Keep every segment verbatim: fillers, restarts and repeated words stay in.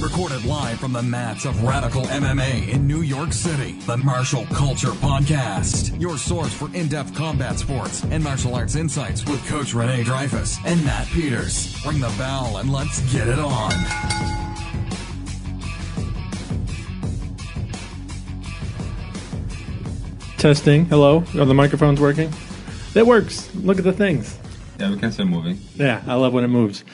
Recorded live from the mats of Radical M M A in New York City, the Martial Culture Podcast, your source for in-depth combat sports and martial arts insights with Coach Renee Dreyfus and Matt Peters. Ring the bell and let's get it on. Testing. Hello. Are the microphones working? It works. Look at the things. Yeah, we can start moving. Yeah, I love when it moves.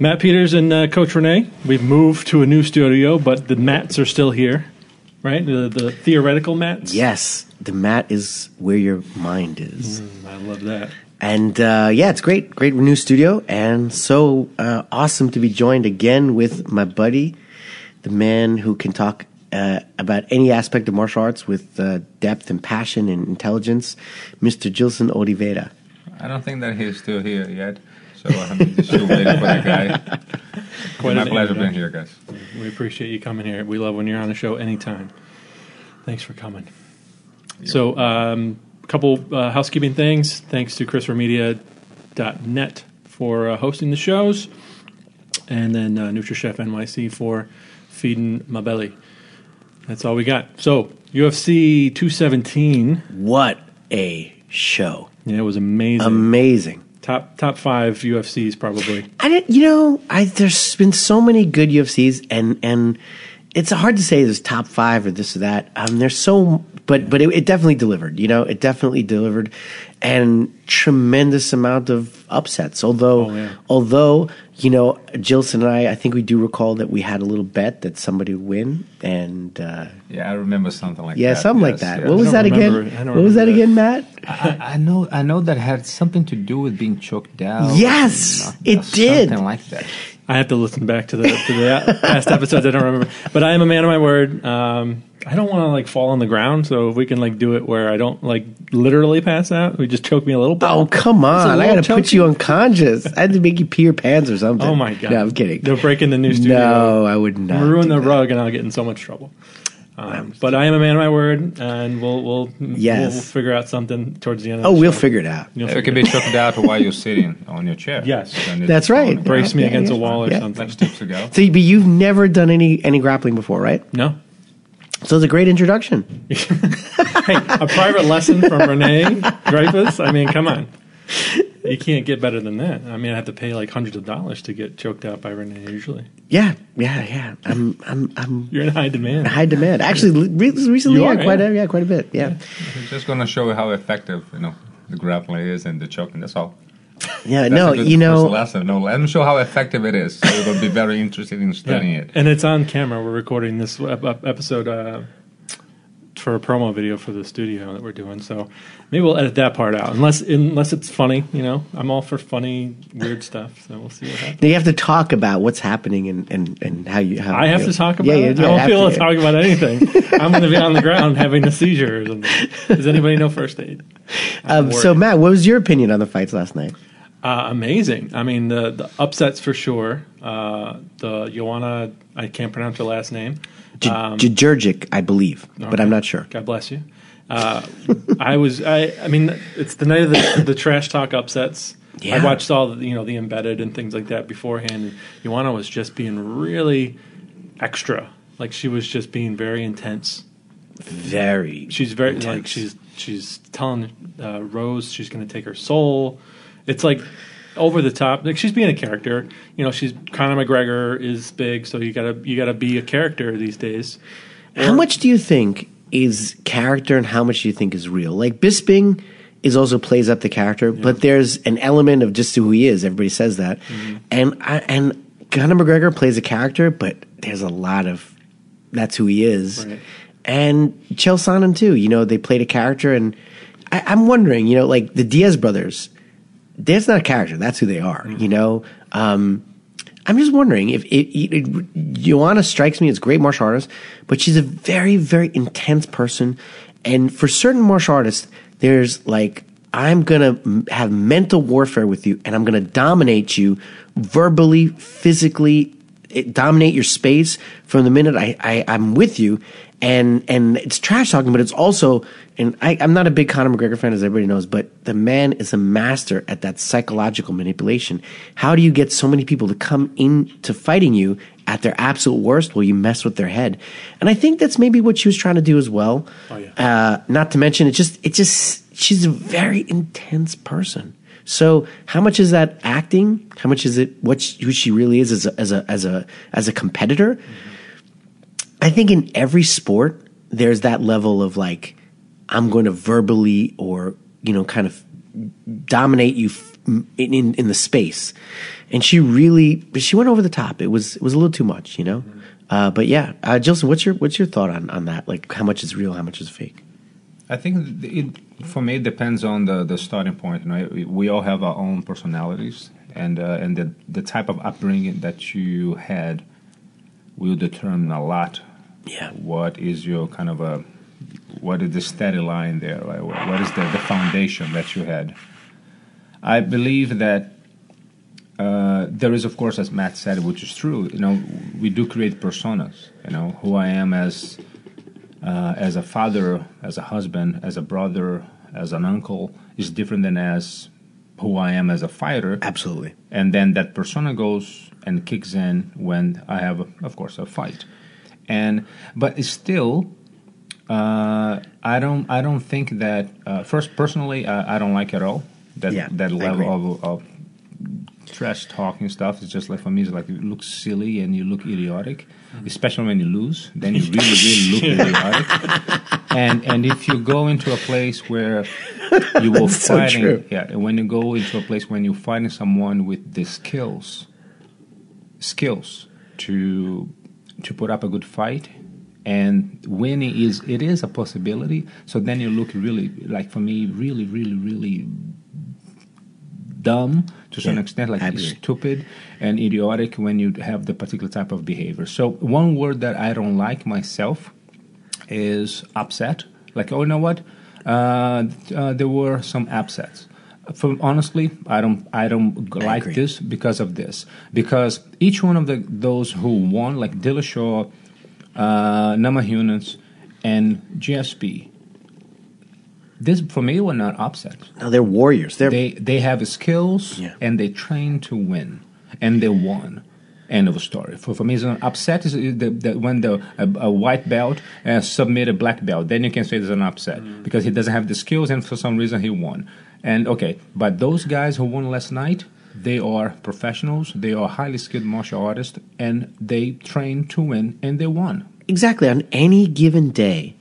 Matt Peters and uh, Coach Renee, we've moved to a new studio, but the mats are still here, right? The, the theoretical mats? Yes. The mat is where your mind is. Mm, I love that. And, uh, yeah, it's great. Great new studio, and so uh, awesome to be joined again with my buddy, the man who can talk uh, about any aspect of martial arts with uh, depth and passion and intelligence, Mister Gilson Oliveira. I don't think that he's still here yet. So I'm just still waiting for that guy. Quite my pleasure being here, guys. We appreciate you coming here. We love when you're on the show anytime. Thanks for coming. You're so a um, couple uh, housekeeping things. Thanks to Christopher Media dot net for uh, hosting the shows. And then uh, NutriChef N Y C for feeding my belly. That's all we got. So U F C two seventeen. What a show. Yeah, it was amazing. Amazing. Top top five U F Cs probably. I didn't, you know, I there's been so many good U F Cs, and and it's hard to say there's top five or this or that. Um, there's so, but yeah. but it, it definitely delivered. You know, it definitely delivered, and tremendous amount of upsets. Although, oh, yeah. although you know, Gilson and I, I think we do recall that we had a little bet that somebody would win, and uh, yeah, I remember something like yeah, that. Something yes, like that. Yeah, what was that remember, again? What was that, that again, Matt? I, I know, I know that had something to do with being choked down. Yes, it down, did. Something like that. I have to listen back to the, to the past episodes. I don't remember, but I am a man of my word. Um, I don't want to like fall on the ground, so if we can like do it where I don't like literally pass out, we just choke me a little bit. Oh come on! I got to put you unconscious. I had to make you pee your pants or something. Oh my god! No, I'm kidding. They're breaking the new studio. No, I would not ruin the that. rug, and I'll get in so much trouble. Um, but I am a man of my word, and we'll we'll, yes. we'll figure out something towards the end of the Oh, show. We'll figure it out. You'll it can it. be choked out while you're sitting on your chair. Yes. That's right. Brace yeah, me yeah, against yeah. a wall or yeah. something. Tips ago. So, but you've never done any, any grappling before, right? No. So it's a great introduction. Hey, a private lesson from Renee Dreyfus? I mean, come on. You can't get better than that. I mean, I have to pay like hundreds of dollars to get choked out by Renee usually. Yeah, yeah, yeah. I'm, I'm, I'm. You're in high demand. High demand. Actually, re- recently, you yeah, are, quite, yeah. A, yeah, quite a bit. Yeah. I'm just gonna show how effective, you know, the grappling is and the choking. That's all. Yeah, That's no, a good, you know. Lesson. No, let me show how effective it is. So you're gonna be very interested in studying yeah. it. And it's on camera. We're recording this episode. Uh, for a promo video for the studio that we're doing, so maybe we'll edit that part out unless unless it's funny. You know, I'm all for funny weird stuff, so we'll see what happens. Now you have to talk about what's happening and and, and how you how I have to talk about yeah, it. I don't feel to talk about anything. I'm going to be on the ground having a seizure or something. Does anybody know first aid? Um, so Matt, what was your opinion on the fights last night? Uh, amazing. I mean, the, the upsets for sure. Uh, the Joanna, I can't pronounce her last name. Um, Jędrzejczyk, I believe, okay. but I'm not sure. God bless you. Uh, I was. I. I mean, it's the night of the, the trash talk upsets. Yeah. I watched all the, you know, the embedded and things like that beforehand. And Joanna was just being really extra. Like she was just being very intense. Very. She's very intense. like she's she's telling uh, Rose she's going to take her soul. It's like over the top. Like she's being a character. You know, she's Conor McGregor is big, so you gotta you gotta be a character these days. Or, how much do you think is character and how much do you think is real? Like Bisping is also plays up the character, yeah. but there's an element of just who he is. Everybody says that. Mm-hmm. And I, and Conor McGregor plays a character, but there's a lot of that's who he is. Right. And Chael Sonnen too, you know, they played a character, and I, I'm wondering, you know, like the Diaz brothers. That's not a character. That's who they are, mm-hmm. you know? Um, I'm just wondering if it, it, it, Joanna strikes me as a great martial artist, but she's a very, very intense person. And for certain martial artists, there's like, I'm going to have mental warfare with you, and I'm going to dominate you verbally, physically, it dominate your space from the minute I, I, I'm with you. And and it's trash talking, but it's also, and I, I'm not a big Conor McGregor fan, as everybody knows, but the man is a master at that psychological manipulation. How do you get so many people to come into fighting you at their absolute worst? Well, you mess with their head. And I think that's maybe what she was trying to do as well. Oh, yeah. Uh, not to mention, it just it just she's a very intense person. So how much is that acting? How much is it what she, who she really is as a, as a as a as a competitor? Mm-hmm. I think in every sport, there's that level of like, I'm going to verbally or, you know, kind of dominate you f- in, in, in the space. And she really, she went over the top. It was, it was a little too much, you know? Mm-hmm. Uh, but yeah, uh, Gilson, what's your, what's your thought on, on that? Like how much is real? How much is fake? I think it, for me, it depends on the, the starting point. You know, we all have our own personalities and, uh, and the, the type of upbringing that you had will determine a lot. Yeah. What is your kind of a, what is the steady line there? Like what, what is the, the foundation that you had? I believe that uh, there is, of course, as Matt said, which is true. You know, we do create personas. You know, who I am as uh, as a father, as a husband, as a brother, as an uncle is different than as who I am as a fighter. Absolutely. And then that persona goes and kicks in when I have, of course, a fight. And but it's still, uh, I don't. I don't think that. Uh, first, personally, I, I don't like it at all. That yeah, that level of, of trash talking stuff is just like for me. It's like you look silly and you look idiotic, mm-hmm. especially when you lose. Then you really, really look idiotic. And and if you go into a place where you were That's fighting, so yeah. When you go into a place when you're fighting someone with the skills, skills to. to put up a good fight, and winning is it is a possibility. So then you look really, like for me, really, really, really dumb to yeah, some extent, like absolutely. Stupid and idiotic when you have the particular type of behavior. So one word that I don't like myself is upset. Like, oh, you know what? Uh, uh, there were some upsets. From honestly, I don't, I don't like I this because of this. Because each one of the those who won, like Dillashaw, uh, Namajunas, and G S P, this for me were not upset. No, they're warriors. They're they they have skills yeah. and they train to win, and they won. End of the story. For for me, it's an upset is the, the, when the a, a white belt uh, submit a black belt. Then you can say it's an upset mm. because he doesn't have the skills, and for some reason he won. And, okay, but those guys who won last night, they are professionals, they are highly skilled martial artists, and they train to win, and they won. Exactly. On any given day,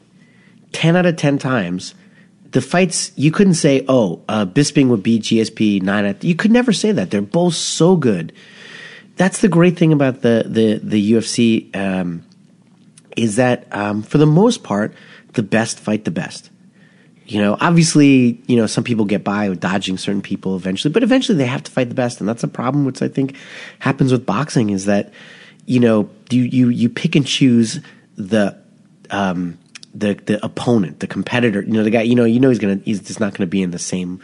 ten out of ten times, the fights, you couldn't say, oh, uh, Bisping would beat G S P nine out of ten. You could never say that. They're both so good. That's the great thing about the, the, the U F C um, is that, um, for the most part, the best fight the best. You know, obviously, you know, some people get by with dodging certain people eventually, but eventually they have to fight the best. And that's a problem, which I think happens with boxing is that, you know, you, you, you pick and choose the, um, the, the opponent, the competitor, you know, the guy, you know, you know, he's going to, he's just not going to be in the same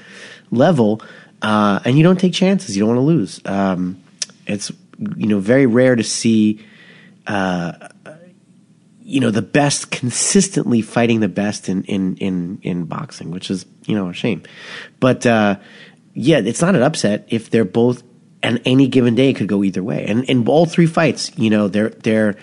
level. Uh, and you don't take chances. You don't want to lose. Um, it's, you know, very rare to see, uh, you know, the best consistently fighting the best in, in, in, in boxing, which is, you know, a shame. But, uh, yeah, it's not an upset if they're both, and any given day could go either way. And in all three fights, you know, they're, they're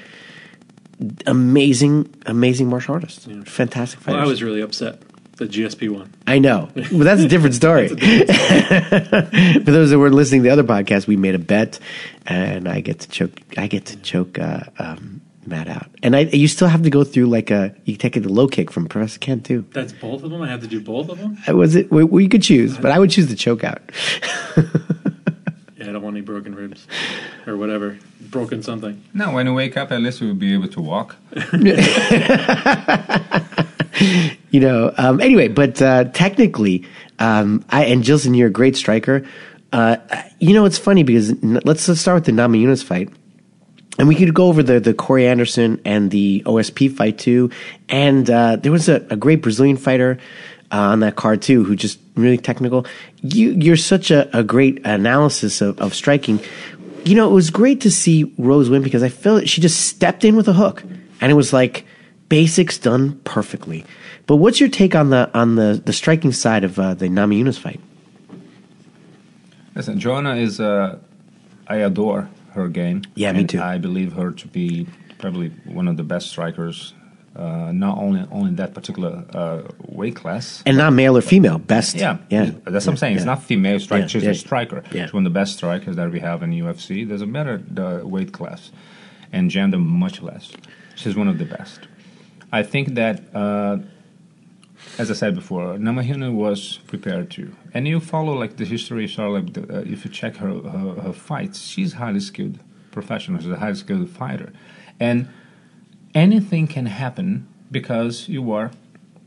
amazing, amazing martial artists. Yeah. Fantastic fighters. Well, I was really upset. The G S P one. I know. Well, that's a different story. a different story. For those that weren't listening to the other podcast, we made a bet and I get to choke, I get to choke, uh, um, Matt out. And I, you still have to go through like a, you take the low kick from Professor Ken too. That's both of them? I have to do both of them? I was it, well, you could choose, but I would choose the choke out. Yeah, I don't want any broken ribs or whatever. Broken something. No, when you wake up, at least we'll be able to walk. You know, um, anyway, but uh, technically, um, I and Gilson, you're a great striker. Uh, you know, it's funny because let's, let's start with the Namajunas fight. And we could go over the, the Corey Anderson and the O S P fight too. And, uh, there was a, a great Brazilian fighter, uh, on that card too, who just really technical. You, you're such a, a great analysis of, of striking. you know, it was great to see Rose win because I feel that she just stepped in with a hook, and it was like basics done perfectly. But what's your take on the on the, the striking side of uh, the Namajunas fight? Listen, Joanna is, uh, I adore her game. Yeah, me too. I believe her to be probably one of the best strikers, uh, not only only in that particular uh, weight class. And not male or female, best. Yeah, yeah. that's what I'm saying. Yeah. It's not female striker, yeah. she's yeah. a striker. Yeah. She's one of the best strikers that we have in U F C. It doesn't matter the weight class and gender, much less. She's one of the best. I think that... Uh, As I said before, Namajunas was prepared to. And you follow like the history of Charlotte, uh, if you check her, her her fights, she's highly skilled professional, she's a highly skilled fighter. And anything can happen because you are,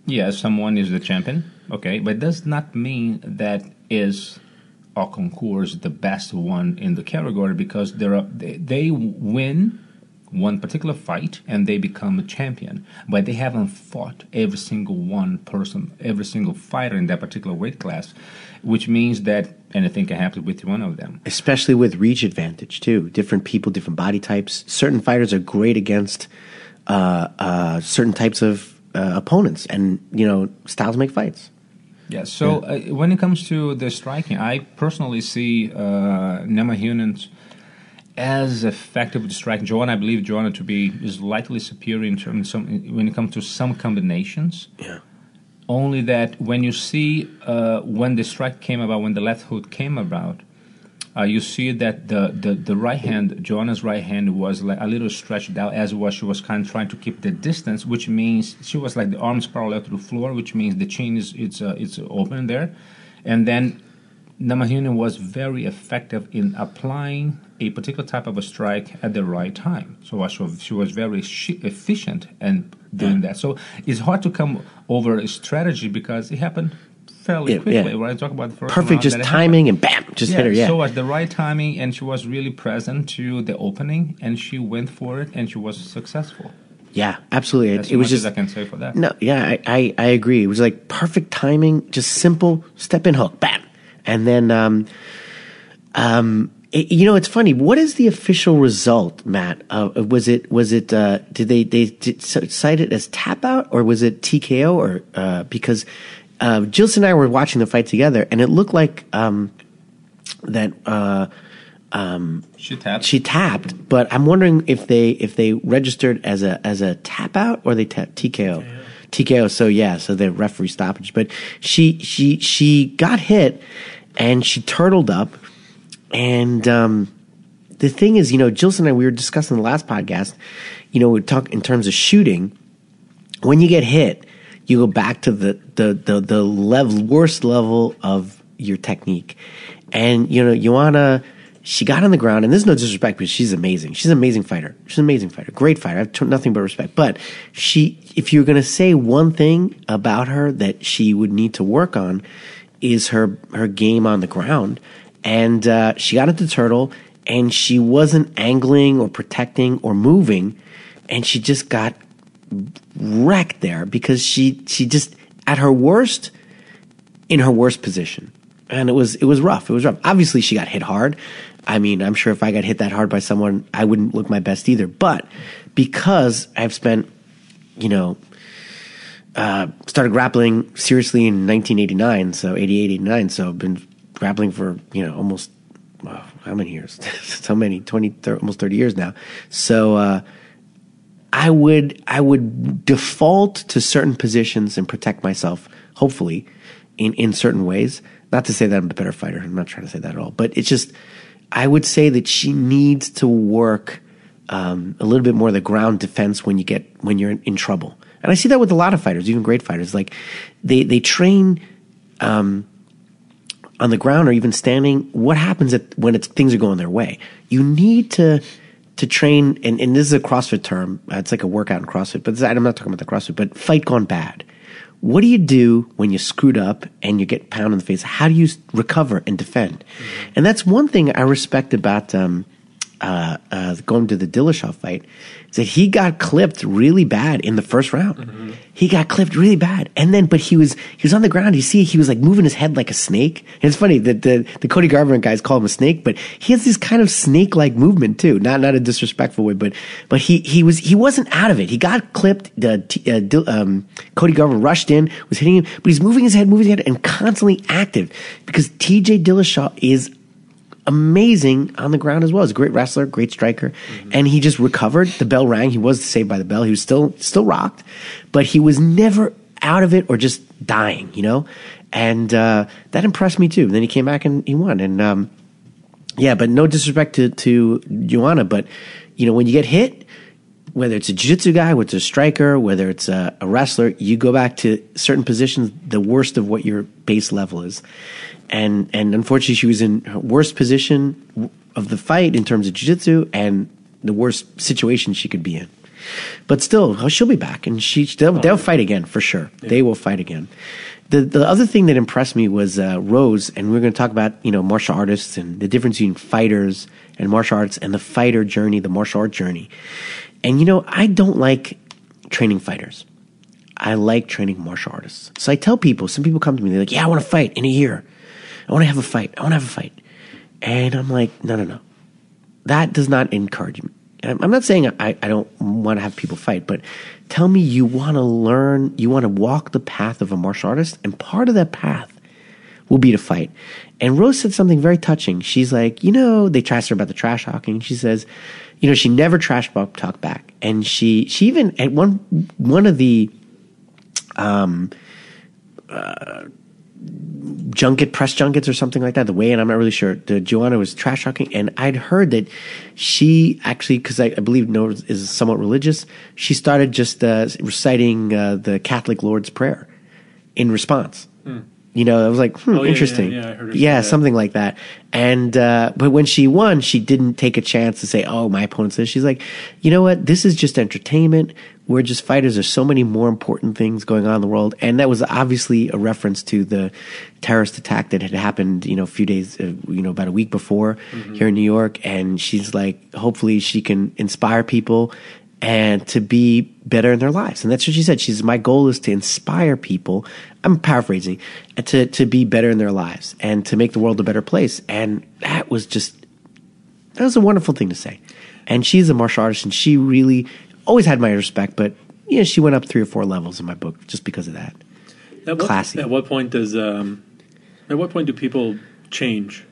yes, yeah, someone is the champion, okay, but it does not mean that is or concours the best one in the category because there are, they, they win one particular fight and they become a champion, but they haven't fought every single one person, every single fighter in that particular weight class, which means that anything can happen with one of them. Especially with reach advantage too. Different people, different body types. Certain fighters are great against uh, uh, certain types of uh, opponents, and you know, styles make fights. Yeah, so yeah. Uh, when it comes to the striking, I personally see uh, Namajunas as effective to strike. Joanna, I believe Joanna to be slightly superior in terms of some, when it comes to some combinations. Yeah. Only that when you see uh, when the strike came about, when the left hook came about, uh, you see that the, the, the right hand, Joanna's right hand was like a little stretched out, as was she was kind of trying to keep the distance, which means she was like the arms parallel to the floor, which means the chin is it's uh, it's open there, and then Namajunas was very effective in applying a particular type of a strike at the right time. So she was very efficient and doing yeah. that. So it's hard to come over a strategy because it happened fairly yeah, quickly. Yeah. When I talk about the first perfect, just timing happened. And bam, just yeah, hit her. Yeah. So at the right timing, and she was really present to the opening, and she went for it, and she was successful. Yeah, absolutely. That's it, it was just as I can say for that. No, yeah, I, I I agree. It was like perfect timing, just simple step in hook, bam, and then um um. You know, it's funny. What is the official result, Matt? Uh, was it, was it, uh, did they, they did cite it as tap out, or was it T K O? Or, uh, because, uh, Gilson and I were watching the fight together, and it looked like, um, that, uh, um, she tapped. She tapped, but I'm wondering if they, if they registered as a, as a tap out, or they tapped T K O. Yeah. T K O. So, yeah, so the referee stoppage, but she, she, she got hit and she turtled up. And um, the thing is, you know, Gilson and I, we were discussing the last podcast, you know, we talk in terms of shooting. When you get hit, you go back to the the the, the level, worst level of your technique. And, you know, Joanna, she got on the ground, and there's no disrespect, but she's amazing. She's an amazing fighter. She's an amazing fighter. Great fighter. I have t- nothing but respect. But she, if you're going to say one thing about her that she would need to work on, is her her game on the ground. And uh, she got into turtle, and she wasn't angling or protecting or moving, and she just got wrecked there because she she just at her worst, in her worst position, and it was it was rough. It was rough. Obviously, she got hit hard. I mean, I'm sure if I got hit that hard by someone, I wouldn't look my best either. But because I've spent, you know. Uh, started grappling seriously in nineteen eighty-nine, so eighty-eight, eighty-nine, so I've been grappling for, you know, almost, wow, how many years? So many, twenty, thirty, almost thirty years now. So uh, I would I would default to certain positions and protect myself, hopefully, in, in certain ways. Not to say that I'm a better fighter. I'm not trying to say that at all. But it's just, I would say that she needs to work um, a little bit more the ground defense when you get, when you're in, in trouble. And I see that with a lot of fighters, even great fighters. Like they they train um, on the ground or even standing. What happens at, when it's, things are going their way? You need to to train, and, and this is a CrossFit term. It's like a workout in CrossFit, but this, I'm not talking about the CrossFit. But fight gone bad. What do you do when you screwed up and you get pounded in the face? How do you recover and defend? Mm-hmm. And that's one thing I respect about um, uh, uh, going to the Dillashaw fight is that he got clipped really bad in the first round. Mm-hmm. He got clipped really bad, and then but he was he was on the ground. You see, he was like moving his head like a snake. And it's funny that the the Cody Garbrandt guys call him a snake, but he has this kind of snake like movement too. Not not a disrespectful way, but but he he was he wasn't out of it. He got clipped. Uh, uh, um, Cody Garbrandt rushed in, was hitting him, but he's moving his head, moving his head, and constantly active because T J Dillashaw is amazing on the ground as well. He's a great wrestler, great striker, mm-hmm. and he just recovered. The bell rang. He was saved by the bell. He was still still rocked, but he was never out of it or just dying, you know? And uh, that impressed me too. And then he came back and he won. And um, yeah, but no disrespect to, to Joanna, but you know, when you get hit, whether it's a jiu-jitsu guy, whether it's a striker, whether it's a, a wrestler, you go back to certain positions, the worst of what your base level is. And and unfortunately, she was in her worst position of the fight in terms of jiu-jitsu and the worst situation she could be in. But still, oh, she'll be back, and she they'll, they'll fight again for sure. Yeah. They will fight again. The the other thing that impressed me was uh, Rose, and we're going to talk about you know martial artists and the difference between fighters and martial arts and the fighter journey, the martial art journey. And you know, I don't like training fighters. I like training martial artists. So I tell people, some people come to me, they're like, yeah, I want to fight in a year. I want to have a fight. I want to have a fight. And I'm like, no, no, no. That does not encourage me. I'm not saying I, I don't want to have people fight, but tell me you want to learn, you want to walk the path of a martial artist, and part of that path will be to fight. And Rose said something very touching. She's like, you know, they asked her about the trash talking. She says, you know, she never trash talked back. And she she even, at one one of the um uh junket press junkets or something like that, the weigh-in, I'm not really sure, the Joanna was trash talking, and I'd heard that she actually, because I, I believe Noah is somewhat religious, she started just uh, reciting uh, the Catholic Lord's Prayer in response. Hmm. You know, I was like, hmm, oh, yeah, interesting. Yeah, yeah, yeah, I heard her say yeah that. Something like that. And, uh, but when she won, she didn't take a chance to say, oh, my opponent says, she's like, you know what? This is just entertainment. We're just fighters. There's so many more important things going on in the world. And that was obviously a reference to the terrorist attack that had happened, you know, a few days, uh, you know, about a week before mm-hmm. here in New York. And she's like, hopefully she can inspire people and to be better in their lives. And that's what she said. She says, my goal is to inspire people, I'm paraphrasing, to, to be better in their lives and to make the world a better place. And that was just, that was a wonderful thing to say. And she's a martial artist, and she really always had my respect, but yeah, she went up three or four levels in my book just because of that. At what, Classy. At what point does, um, at what point do people change?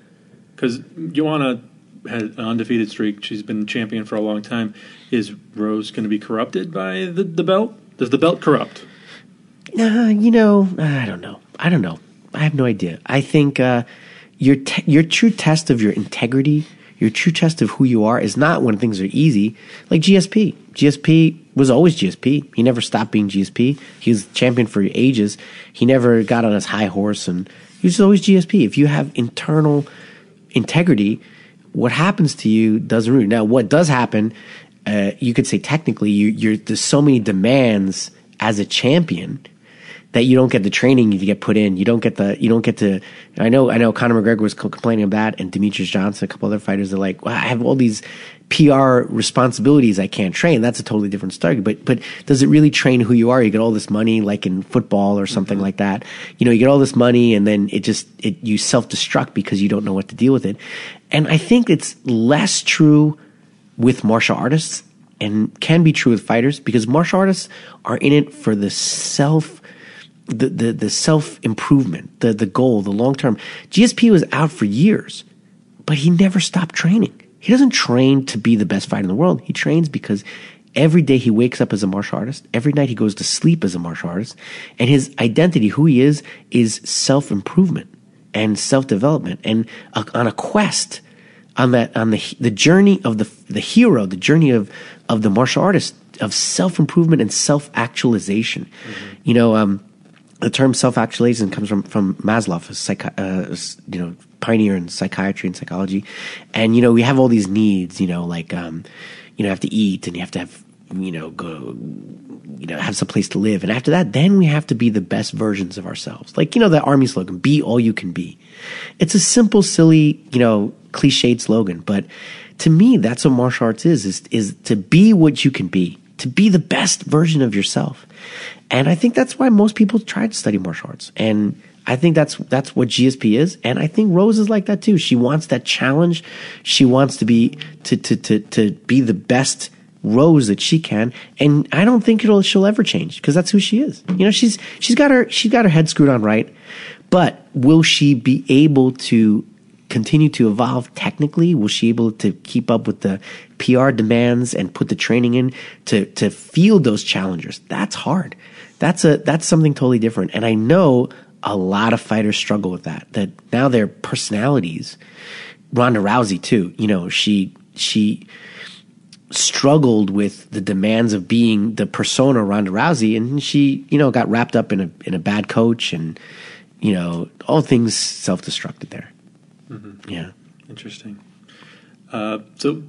Because Joanna had an undefeated streak. She's been champion for a long time. Is Rose going to be corrupted by the, the belt? Does the belt corrupt? Uh, you know, I don't know. I don't know. I have no idea. I think uh, your te- your true test of your integrity, your true test of who you are, is not when things are easy. Like G S P. G S P was always G S P. He never stopped being G S P. He was champion for ages. He never got on his high horse, and he was always G S P. If you have internal integrity, what happens to you doesn't ruin. Now, what does happen, uh, you could say technically, you, you're, there's so many demands as a champion that you don't get the training you get put in. You don't get the, you don't get to, I know, I know Conor McGregor was complaining of that, and Demetrius Johnson, a couple other fighters are like, well, I have all these P R responsibilities, I can't train. That's a totally different story. But, but does it really train who you are? You get all this money, like in football or something mm-hmm. like that. You know, you get all this money, and then it just, it, you self-destruct because you don't know what to deal with it. And I think it's less true with martial artists and can be true with fighters, because martial artists are in it for the self The, the, the self-improvement, the, the goal, the long-term. G S P was out for years, but he never stopped training. He doesn't train to be the best fighter in the world. He trains because every day he wakes up as a martial artist. Every night he goes to sleep as a martial artist. And his identity, who he is, is self-improvement and self-development, and uh, on a quest, on that, on the, the journey of the, the hero, the journey of, of the martial artist, of self-improvement and self-actualization. Mm-hmm. You know, um, the term self-actualization comes from, from Maslow, a psych, uh, you know, pioneer in psychiatry and psychology. And, you know, we have all these needs, you know, like, um, you know, have to eat, and you have to have, you know, go, you know, have some place to live. And after that, then we have to be the best versions of ourselves. Like, you know, that army slogan, be all you can be. It's a simple, silly, you know, cliched slogan, but to me, that's what martial arts is, is, is to be what you can be, to be the best version of yourself. And I think that's why most people try to study martial arts. And I think that's that's what G S P is, and I think Rose is like that too. She wants that challenge. She wants to be to to to to be the best Rose that she can, and I don't think it'll she'll ever change because that's who she is. You know, she's she's got her she's got her head screwed on right, but will she be able to continue to evolve technically? Will she be able to keep up with the P R demands and put the training in to to field those challengers? That's hard. That's a that's something totally different, and I know. A lot of fighters struggle with that, that now their personalities, Ronda Rousey too, you know, she, she struggled with the demands of being the persona Ronda Rousey, and she, you know, got wrapped up in a, in a bad coach and, you know, all things self-destructed there. Mm-hmm. Yeah. Interesting. Uh, so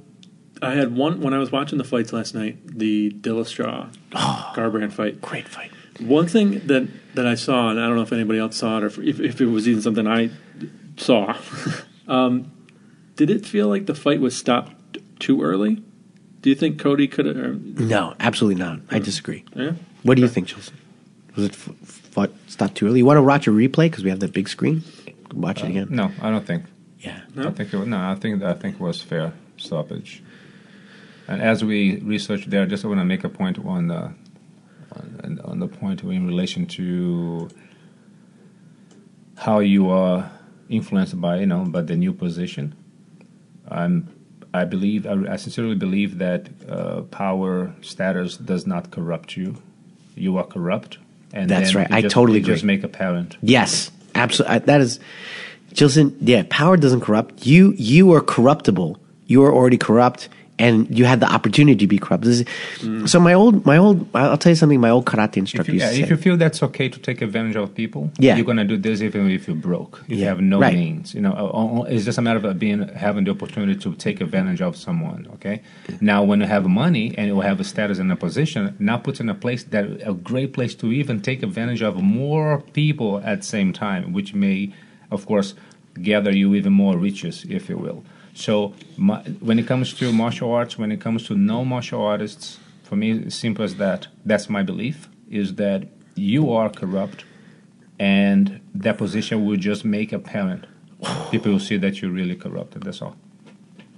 I had one, when I was watching the fights last night, the Dillashaw oh, Garbrandt fight. Great fight. One thing that, that I saw, and I don't know if anybody else saw it or if, if it was even something I saw, um, did it feel like the fight was stopped too early? Do you think Cody could have? Or- no, absolutely not. I disagree. Yeah? What do you think, Chelsea? Was it f- f- stopped too early? You want to watch a replay because we have the big screen? Watch uh, it again? No, I don't think. Yeah. No? I think it, no, I think, I think it was fair stoppage. And as we researched there, I just want to make a point on the And on the point in relation to how you are influenced by, you know, by the new position. I'm, I believe, I, I sincerely believe that uh, power status does not corrupt you. You are corrupt. And that's right. I just, totally agree. Just make apparent. Yes, absolutely. That is, Gilson, yeah, power doesn't corrupt. You, you are corruptible. You are already corrupt. And you had the opportunity to be corrupt. This is, mm. So my old, my old, I'll tell you something. My old karate instructor. If you, used to yeah, say, if you feel that's okay to take advantage of people, yeah. you're gonna do this even if you're broke, if yeah. you have no right. means. You know, it's just a matter of being having the opportunity to take advantage of someone. Okay. Now, when you have money and you have a status and a position, now puts in a place that a great place to even take advantage of more people at the same time, which may, of course, gather you even more riches, if you will. So my, when it comes to martial arts, when it comes to no martial artists, for me, it's simple as that. That's my belief, is that you are corrupt, and that position will just make apparent. People will see that you're really corrupted, that's all.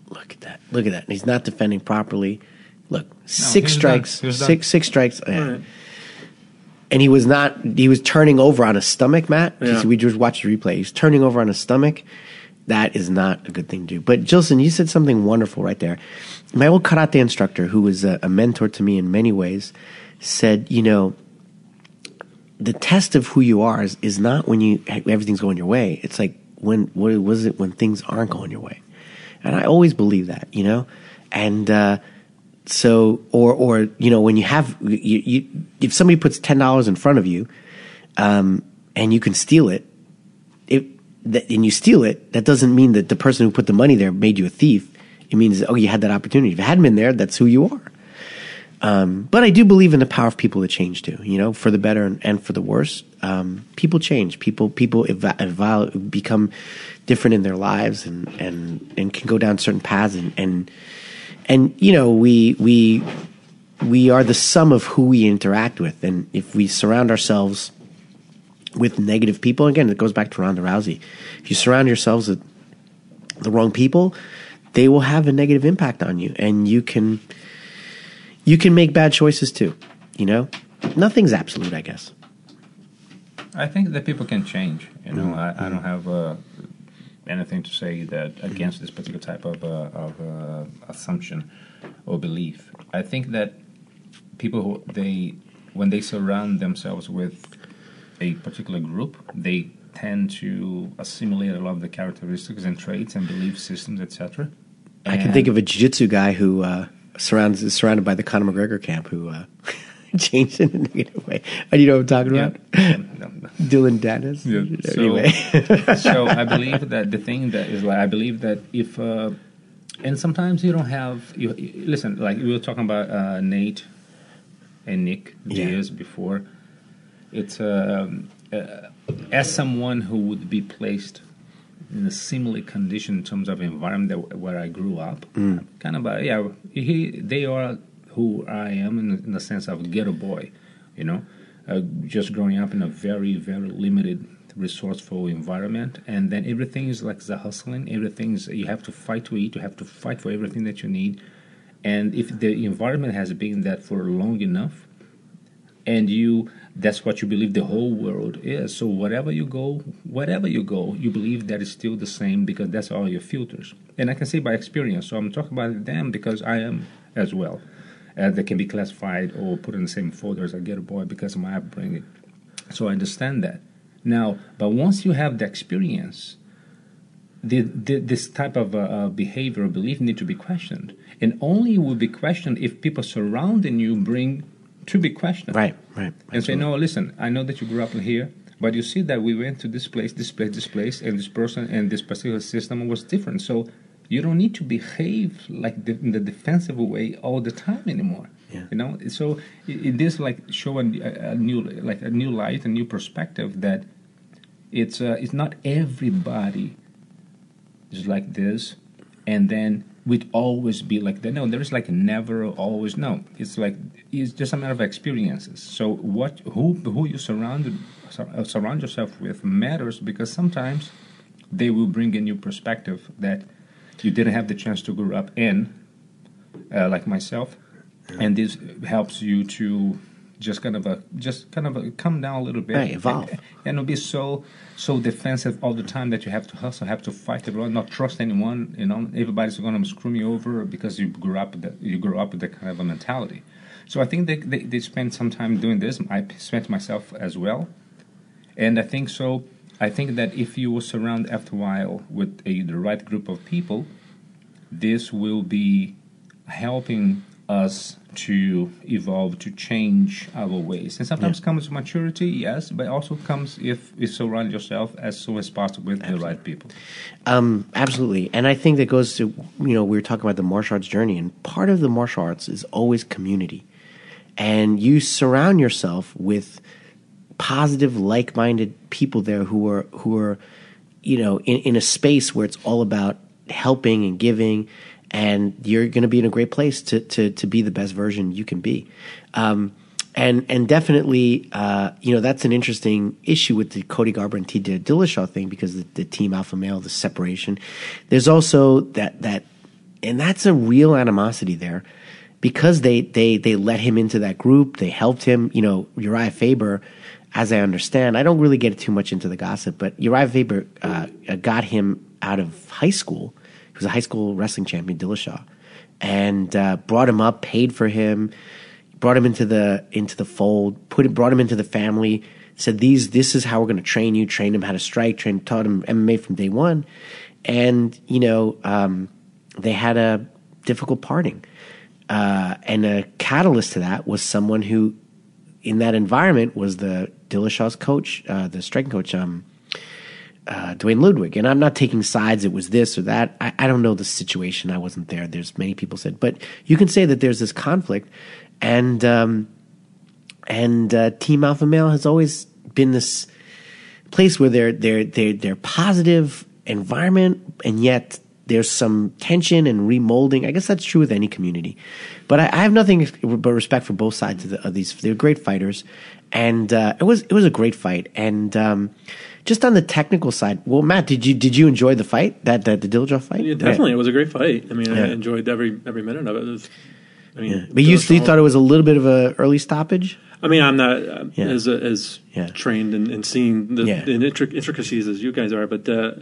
Look at that. Look at that. He's not defending properly. Look, no, six strikes. Six, six strikes. Yeah. Right. And he was not, he was turning over on his stomach, Matt. Yeah. We just watched the replay. He's turning over on his stomach. That is not a good thing to do. But Gilson, you said something wonderful right there. My old karate instructor, who was a, a mentor to me in many ways, said, you know, the test of who you are is, is not when you everything's going your way. It's like, when what was it when things aren't going your way? And I always believe that, you know? And uh, so, or, or you know, when you have, you, you, if somebody puts ten dollars in front of you um, and you can steal it, it That, and you steal it, that doesn't mean that the person who put the money there made you a thief. It means, oh, you had that opportunity. If it hadn't been there, that's who you are. Um, but I do believe in the power of people to change too, you know, for the better and, and for the worse. Um, people change. People people ev- ev- become different in their lives and, and, and can go down certain paths. And, and, and you know, we, we, we are the sum of who we interact with. And if we surround ourselves with negative people, again, it goes back to Ronda Rousey. If you surround yourselves with the wrong people, they will have a negative impact on you, and you can you can make bad choices too. You know, nothing's absolute, I guess. I think that people can change. You know, mm-hmm. I, I don't have uh, anything to say that against mm-hmm. this particular type of uh, of uh, assumption or belief. I think that people who they when they surround themselves with a particular group, they tend to assimilate a lot of the characteristics and traits and belief systems, et cetera. I can think of a jiu-jitsu guy who uh, surrounds is surrounded by the Conor McGregor camp who uh, changed in a negative way. And you know what I'm talking yeah. about? Yeah. Dylan Dennis. Yeah. Anyway. So, so I believe that the thing that is like, I believe that if, uh, and sometimes you don't have, you, you listen, like we were talking about uh, Nate and Nick yeah. years before. It's uh, um, uh, as someone who would be placed in a similar condition in terms of environment that, where I grew up. Mm. Kind of, a, yeah, he, they are who I am in, in the sense of ghetto boy, you know, uh, just growing up in a very, very limited, resourceful environment. And then everything is like the hustling. Everything is, you have to fight to eat. You have to fight for everything that you need. And if the environment has been that for long enough, and you, that's what you believe the whole world is. So wherever you go, wherever you go, you believe that it's still the same because that's all your filters. And I can say by experience. So I'm talking about them because I am as well. Uh, they can be classified or put in the same folder as a ghetto boy because of my upbringing. So I understand that. Now, but once you have the experience, the, the, this type of uh, behavior or belief need to be questioned. And only will be questioned if people surrounding you bring to be questioned. Right, right. Absolutely. And say, no, listen, I know that you grew up in here, but you see that we went to this place, this place, this place, and this person and this particular system was different. So you don't need to behave like the, in the defensive way all the time anymore. Yeah. You know, so it, it is like showing a, a new, like a new light, a new perspective that it's uh, it's not everybody is like this, and then we'd always be like that. No, there is like never, always. No, it's like it's just a matter of experiences. So what, who, who you surround, surround yourself with matters, because sometimes they will bring a new perspective that you didn't have the chance to grow up in, uh, like myself. And this helps you to just kind of a, just kind of a, come down a little bit, right, evolve, and, and it'll be so so defensive all the time that you have to hustle, have to fight everyone, not trust anyone. You know, everybody's going to screw me over because you grew up with that, you grew up with that kind of a mentality. So I think they, they they spend some time doing this. I spent myself as well, and I think so. I think that if you will surround after a while with a, the right group of people, this will be helping us to evolve, to change our ways. And sometimes yeah. comes maturity, yes, but also comes if you surround yourself as soon as possible with absolutely. the right people. Um, absolutely. And I think that goes to, you know, we were talking about the martial arts journey, and part of the martial arts is always community. And you surround yourself with positive, like-minded people there who are, who are, you know, in, in a space where it's all about helping and giving, and you're going to be in a great place to, to, to be the best version you can be. Um, and and definitely, uh, you know, that's an interesting issue with the Cody Garbrandt and T J Dillashaw thing, because the, the Team Alpha Male, the separation. There's also that, that – and that's a real animosity there, because they, they, they let him into that group. They helped him. You know, Uriah Faber, as I understand – I don't really get too much into the gossip, but Uriah Faber uh, got him out of high school. Was a high school wrestling champion, Dillashaw, and uh, brought him up, paid for him, brought him into the into the fold, put brought him into the family. Said these, this is how we're going to train you. Trained him how to strike. Trained, taught him M M A from day one, and you know um, they had a difficult parting. Uh, and a catalyst to that was someone who, in that environment, was the Dillashaw's coach, uh, the striking coach. Um, Uh, Dwayne Ludwig, and I'm not taking sides, it was this or that. I, I don't know the situation. I wasn't there. There's many people said, but you can say that there's this conflict, and um, and uh, Team Alpha Male has always been this place where they're they're they're they're positive environment, and yet there's some tension and remolding. I guess that's true with any community, but I, I have nothing but respect for both sides of, the, of these. They're great fighters, and uh, it was it was a great fight, and. Um, Just on the technical side, well, Matt, did you did you enjoy the fight, that, that the Dillashaw fight? Yeah, definitely, yeah. It was a great fight. I mean, yeah. I enjoyed every every minute of it. It was, I mean, yeah. But you still thought it was a little bit of an early stoppage? I mean, I'm not uh, yeah. as uh, as yeah. trained and, and seeing the, yeah. the intric- intricacies as you guys are, but uh,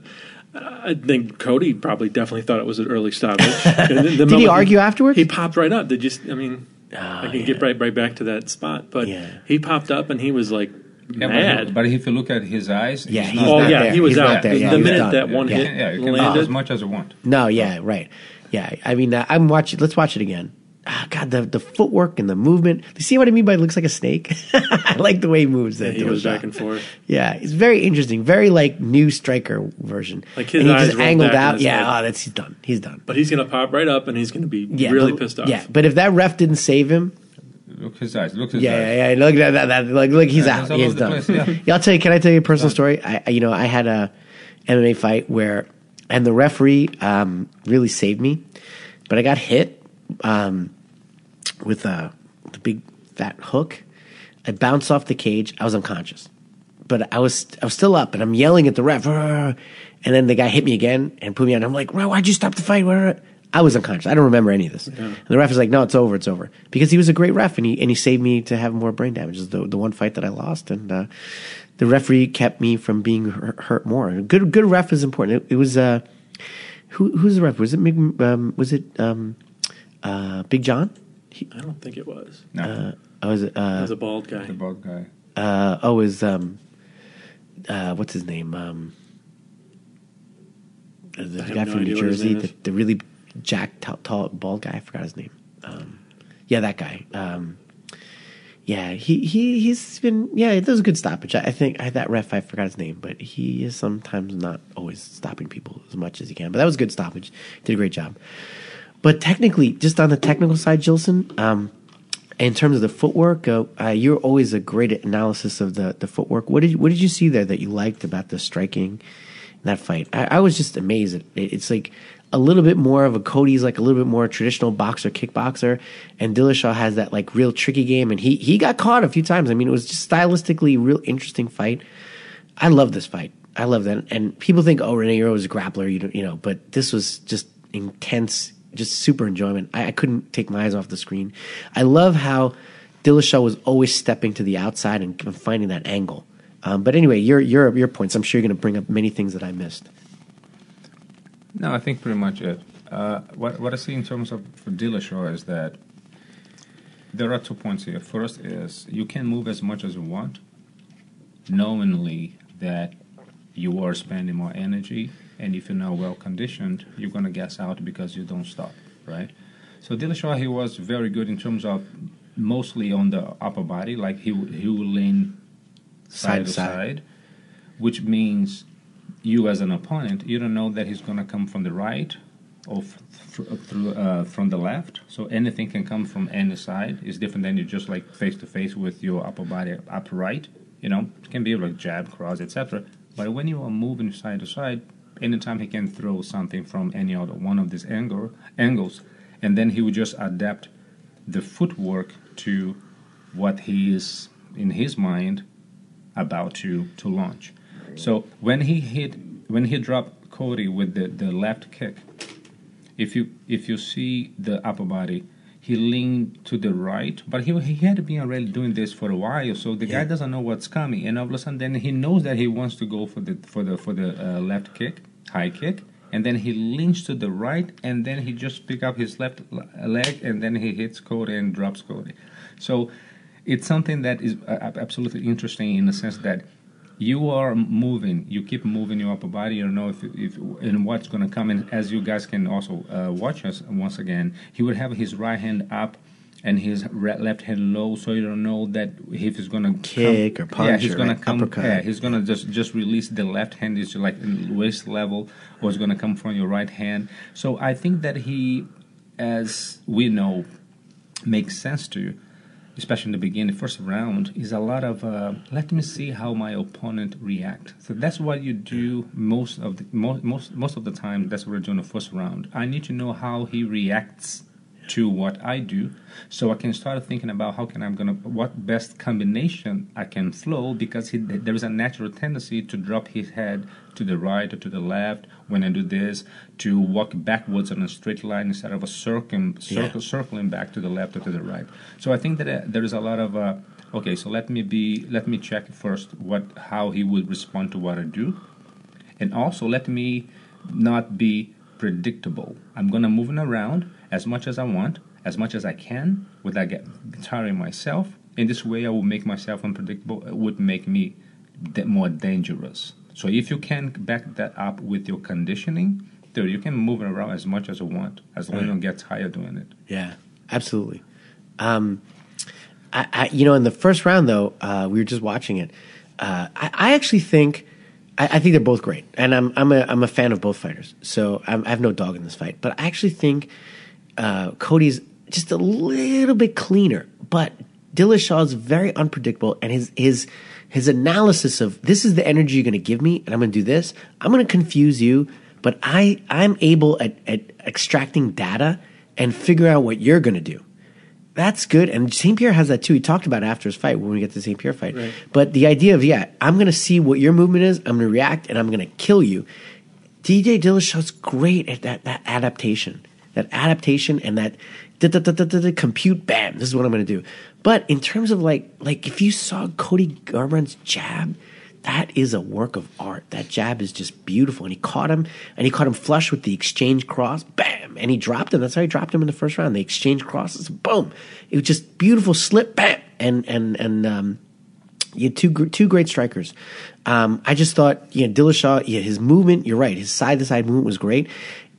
I think Cody probably definitely thought it was an early stoppage. And the did he argue he, afterwards? He popped right up. Did you? I mean, oh, I can yeah. get right right back to that spot, but yeah. he popped up and he was like. Yeah, mad. But if you look at his eyes, yeah, he's not oh there. yeah, he was he's out there. Yeah, the minute done. that one yeah. hit, yeah, you can landed. as much as you want. No, yeah, right, yeah. I mean, uh, I'm watching. Let's watch it again. Oh, God, the the footwork and the movement. You see what I mean by it looks like a snake? I like the way he moves. Yeah, he goes back and forth. Yeah, it's very interesting. Very like new striker version. Like his and he eyes just angled out. Yeah, head. oh, that's he's done. He's done. But he's gonna pop right up, and he's gonna be yeah, really but, pissed off. Yeah, but if that ref didn't save him. Look his eyes. Look his yeah, eyes. Yeah, yeah. Look at that. that, that. Look, look, he's yeah, out. He's done. Place, yeah. Yeah, I'll tell you. Can I tell you a personal story? I, you know, I had a M M A fight where, and the referee um, really saved me, but I got hit um, with a, a big fat hook. I bounced off the cage. I was unconscious, but I was I was still up, and I'm yelling at the ref. And then the guy hit me again and put me on. I'm like, why'd you stop the fight? I was unconscious. I don't remember any of this. Okay. And the ref is like, no, it's over, it's over. Because he was a great ref, and he and he saved me to have more brain damage. It was the, the one fight that I lost, and uh, the referee kept me from being hurt, hurt more. Good good ref is important. It, it was, uh, who who's the ref? Was it um, was it um, uh, Big John? He, I don't think it was. No. Uh, was it, uh, it was a bald guy. The bald guy. Uh, oh, it was, um, uh, what's his name? Um, the I guy from no New Jersey, the, the really... Jack, tall, tall, bald guy. I forgot his name. Um, yeah, that guy. Um, yeah, he he he's been. Yeah, it does a good stoppage. I, I think I, that ref. I forgot his name, but he is sometimes not always stopping people as much as he can. But that was a good stoppage. Did a great job. But technically, just on the technical side, Gilson, um, in terms of the footwork, uh, uh, you're always a great analysis of the the footwork. What did what did you see there that you liked about the striking in that fight? I, I was just amazed. It, it's like. A little bit more of a Cody's like a little bit more traditional boxer, kickboxer, and Dillashaw has that like real tricky game, and he he got caught a few times. I mean, it was just stylistically a real interesting fight. I love this fight. I love that. And people think, oh, Renee Euro is a grappler, you know, you know, but this was just intense, just super enjoyment. I, I couldn't take my eyes off the screen. I love how Dillashaw was always stepping to the outside and finding that angle. Um, but anyway, your your your points. I'm sure you're going to bring up many things that I missed. No, I think pretty much it. Uh, what what I see in terms of for Dillashaw is that there are two points here. First is you can move as much as you want, knowingly that you are spending more energy, and if you're not well conditioned, you're gonna gas out because you don't stop, right? So Dillashaw, he was very good in terms of mostly on the upper body, like he he will lean side, side to side. side, which means. You as an opponent, you don't know that he's going to come from the right or th- through uh, from the left. So anything can come from any side. It's different than you're just like face to face with your upper body upright. You know, it can be like jab, cross, et cetera. But when you are moving side to side, anytime he can throw something from any other one of these angle, angles, and then he will just adapt the footwork to what he is in his mind about to to launch. So when he hit, when he dropped Cody with the, the left kick, if you if you see the upper body, he leaned to the right, but he he had been already doing this for a while, so the yeah. guy doesn't know what's coming, and all of a sudden then he knows that he wants to go for the for the for the uh, left kick, high kick, and then he leans to the right, and then he just pick up his left leg, and then he hits Cody and drops Cody. So it's something that is uh, absolutely interesting in the sense that. You are moving. You keep moving your upper body. You don't know if, if and what's going to come. And as you guys can also uh, watch us once again, he would have his right hand up and his re- left hand low, so you don't know that if he's going to kick come, or punch. Yeah, he's going right? to come. Uppercut. Yeah, he's going to just, just release the left hand is like waist level, or it's going to come from your right hand. So I think that he, as we know, makes sense to you. Especially in the beginning, the first round, is a lot of, uh, let me see how my opponent reacts. So that's what you do most of the most, most, most of the time. That's what we're doing the first round. I need to know how he reacts to what I do, so I can start thinking about how can I'm gonna, what best combination I can flow, because he, there is a natural tendency to drop his head to the right or to the left when I do this, to walk backwards on a straight line instead of a circle, circle, yeah. circling back to the left or to the right. So I think that uh, there is a lot of uh, okay. So let me be, let me check first what how he would respond to what I do, and also let me not be predictable. I'm gonna move him around. As much as I want, as much as I can, without getting tiring myself. In this way, I will make myself unpredictable. It would make me de- more dangerous. So if you can back that up with your conditioning, dude, you can move around as much as you want, as long as you don't get tired doing it. Yeah, absolutely. Um, I, I, you know, in the first round, though, uh, we were just watching it. Uh, I, I actually think... I think they're both great, and I'm I'm a I'm a fan of both fighters, so I'm, I have no dog in this fight. But I actually think uh, Cody's just a little bit cleaner, but Dillashaw is very unpredictable, and his his his analysis of this is the energy you're going to give me, and I'm going to do this. I'm going to confuse you, but I I'm able at, at extracting data and figure out what you're going to do. That's good, and Saint Pierre has that too. He talked about it after his fight when we get to the Saint Pierre fight. Right. But the idea of, yeah, I'm going to see what your movement is, I'm going to react, and I'm going to kill you. T J Dillashaw's great at that that adaptation, that adaptation, and that da, da, da, da, da, da, compute. Bam! This is what I'm going to do. But in terms of like like if you saw Cody Garbrandt's jab, that is a work of art. That jab is just beautiful, and he caught him, and he caught him flush with the exchange cross. Bam! And he dropped him. That's how he dropped him in the first round. They exchanged crosses. Boom! It was just beautiful slip. Bam! And and and um, you had two two great strikers. Um, I just thought, you know, Dillashaw, yeah, his movement. You're right. His side to side movement was great.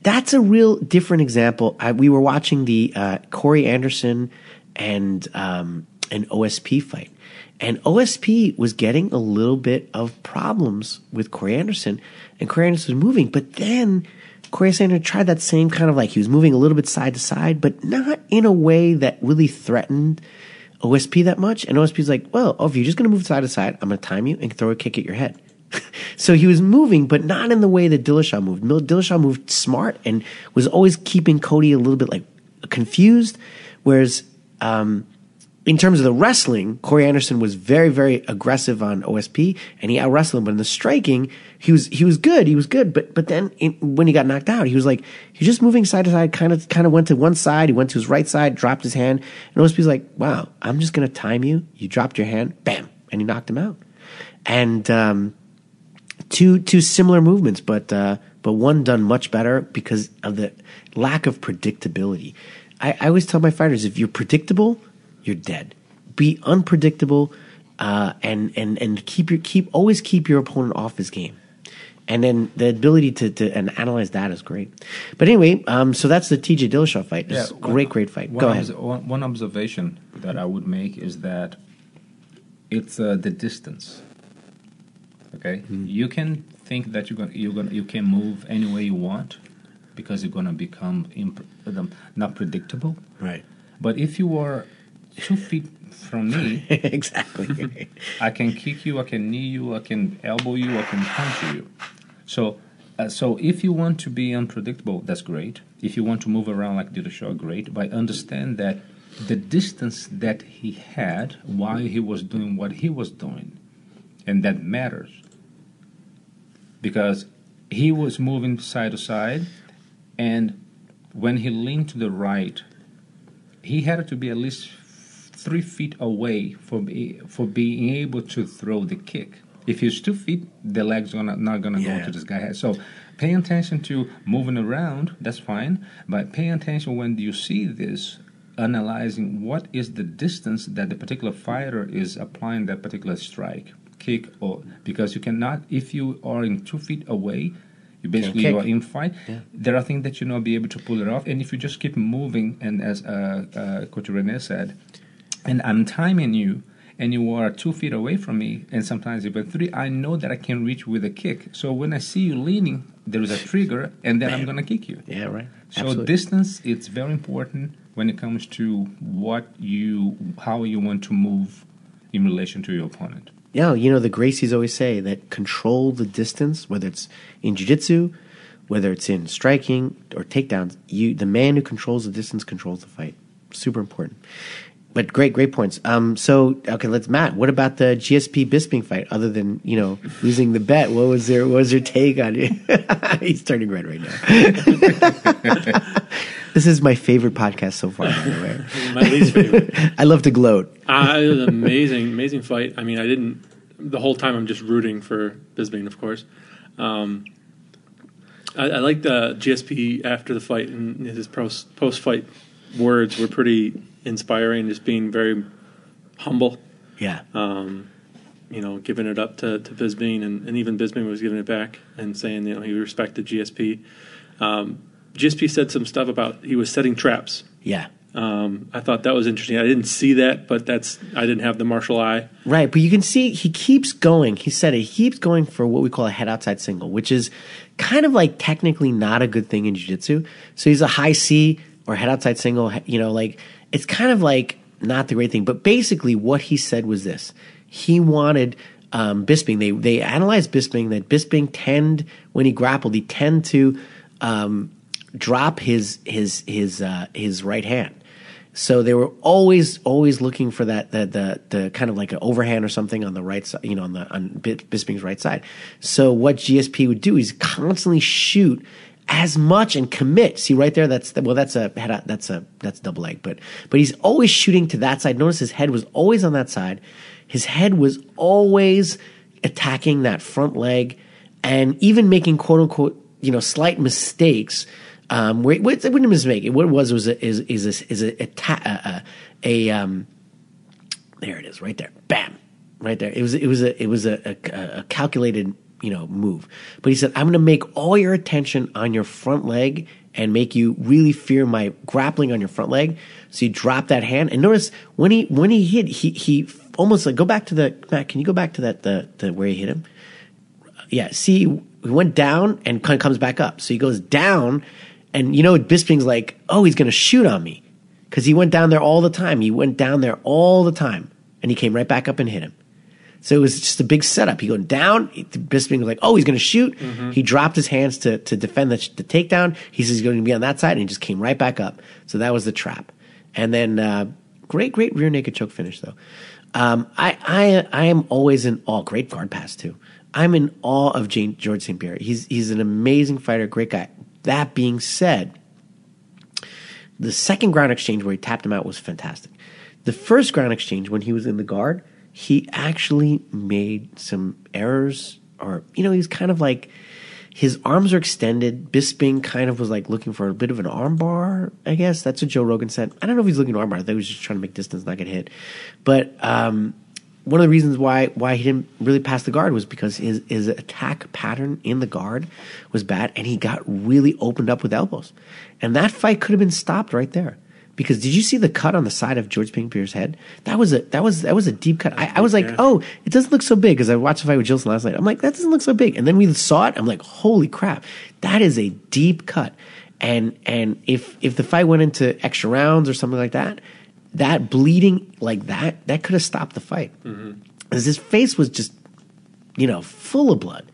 That's a real different example. I, we were watching the uh, Corey Anderson and um, an O S P fight, and O S P was getting a little bit of problems with Corey Anderson, and Corey Anderson was moving, but then Corey Anderson tried that same kind of, like, he was moving a little bit side to side, but not in a way that really threatened O S P that much. And O S P's like, well, oh, if you're just going to move side to side, I'm going to time you and throw a kick at your head. So he was moving, but not in the way that Dillashaw moved. Dillashaw moved smart and was always keeping Cody a little bit, like, confused. Whereas um, in terms of the wrestling, Corey Anderson was very, very aggressive on O S P, and he out-wrestled him. But in the striking, he was he was good. He was good. But but then in, when he got knocked out, he was like, he was just moving side to side, kind of kind of went to one side. He went to his right side, dropped his hand. And O S P was like, wow, I'm just going to time you. You dropped your hand. Bam. And he knocked him out. And um, two two similar movements, but uh, but one done much better because of the lack of predictability. I, I always tell my fighters, if you're predictable, you're dead. Be unpredictable, uh, and and and keep your keep always keep your opponent off his game, and then the ability to, to and analyze that is great. But anyway, um, so that's the T J Dillashaw fight. It's yeah, a great, great fight. Go ahead. One, one observation that I would make is that it's uh, the distance. Okay, mm-hmm. You can think that you're gonna you're gonna you can move any way you want because you're gonna become imp- not predictable. Right. But if you are two feet from me, exactly, I can kick you, I can knee you, I can elbow you, I can punch you. So, uh, so if you want to be unpredictable, that's great. If you want to move around like Dillashaw, great. But understand that the distance that he had while he was doing what he was doing, and that matters because he was moving side to side, and when he leaned to the right, he had to be at least three feet away for be, for being able to throw the kick. If he's two feet, the leg's gonna, not going to yeah. go into this guy's head. So pay attention to moving around. That's fine. But pay attention when you see this, analyzing what is the distance that the particular fighter is applying that particular strike, kick, or because you cannot, if you are in two feet away, you basically you are in fight. Yeah. There are things that you not be able to pull it off. And if you just keep moving, and as uh, uh, Coach Renee said, and I'm timing you, and you are two feet away from me, and sometimes even three, I know that I can reach with a kick. So when I see you leaning, there is a trigger, and then Man. I'm going to kick you. Yeah, right. So Absolutely. Distance, it's very important when it comes to what you, how you want to move in relation to your opponent. Yeah, you know, the Gracies always say that control the distance, whether it's in jiu-jitsu, whether it's in striking or takedowns. You, the man who controls the distance controls the fight. Super important. But great, great points. Um, so, okay, let's Matt. What about the G S P Bisping fight? Other than, you know, losing the bet, what was their what was your take on it? He's turning red right now. This is my favorite podcast so far, by the way. My least favorite. I love to gloat. Uh, it was an amazing, amazing fight. I mean, I didn't the whole time. I'm just rooting for Bisping, of course. Um, I, I liked the G S P after the fight, and his post post fight words were pretty inspiring, just being very humble. Yeah. Um, you know, giving it up to, to Bisping, and, and even Bisping was giving it back and saying, you know, he respected G S P. Um, G S P said some stuff about he was setting traps. Yeah. Um, I thought that was interesting. I didn't see that, but that's I didn't have the martial eye. Right, but you can see he keeps going. He said it. He keeps going for what we call a head outside single, which is kind of like technically not a good thing in jiu-jitsu. So he's a high C or head outside single, you know, like – it's kind of like not the great thing. But basically what he said was this. He wanted um, Bisping. They they analyzed Bisping, that Bisping tend, when he grappled, he tend to um, drop his his his uh, his right hand. So they were always always looking for that the the, the kind of like an overhand or something on the right side, you know, on the on Bisping's right side. So what G S P would do is constantly shoot as much and commit. See right there, that's well, that's a that's a that's a double leg, but but he's always shooting to that side. Notice his head was always on that side. His head was always attacking that front leg, and even making quote unquote, you know, slight mistakes. Um, where it, it wouldn't a mistake. It what it was was a, is is a, is a, a, a, a um, there it is right there, bam, right there. It was it was a it was a, a, a calculated, you know, move. But he said, I'm going to make all your attention on your front leg and make you really fear my grappling on your front leg. So you drop that hand, and notice when he when he hit, he he almost like go back to the Matt. Can you go back to that the, the where he hit him? Yeah, see, he went down and kind of comes back up. So he goes down. And, you know, Bisping's like, oh, he's going to shoot on me because he went down there all the time. He went down there all the time, and he came right back up and hit him. So it was just a big setup. He went down. Bisping was like, oh, he's going to shoot. Mm-hmm. He dropped his hands to to defend the, the takedown. He says he's going to be on that side, and he just came right back up. So that was the trap. And then uh, great, great rear naked choke finish, though. Um, I, I, I am always in awe. Great guard pass, too. I'm in awe of Georges Saint Pierre. He's, he's an amazing fighter, great guy. That being said, the second ground exchange where he tapped him out was fantastic. The first ground exchange, when he was in the guard, he actually made some errors, or, you know, he's kind of like, his arms are extended. Bisping kind of was like looking for a bit of an arm bar, I guess. That's what Joe Rogan said. I don't know if he's looking for an arm bar. I think he was just trying to make distance, not get hit. But um, one of the reasons why why he didn't really pass the guard was because his, his attack pattern in the guard was bad, and he got really opened up with elbows. And that fight could have been stopped right there. Because did you see the cut on the side of Georges Saint Pierre's head? That was a that was that was a deep cut. I, I was like, oh, it doesn't look so big, because I watched the fight with Gilson last night. I'm like, that doesn't look so big. And then we saw it. I'm like, holy crap, that is a deep cut. And and if if the fight went into extra rounds or something like that, that bleeding like that, that could have stopped the fight. Mm-hmm. Because his face was just, you know, full of blood.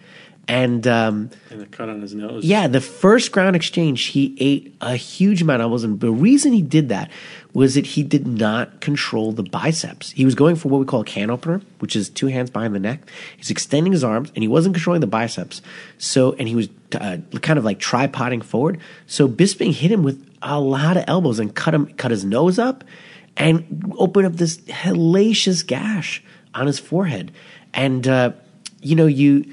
And, um, and the cut on his nose. Yeah, the first ground exchange, he ate a huge amount of elbows. And the reason he did that was that he did not control the biceps. He was going for what we call a can opener, which is two hands behind the neck. He's extending his arms, and he wasn't controlling the biceps. So, and he was uh, kind of like tripoding forward. So Bisping hit him with a lot of elbows and cut him, cut his nose up, and opened up this hellacious gash on his forehead. And, uh, you know, you...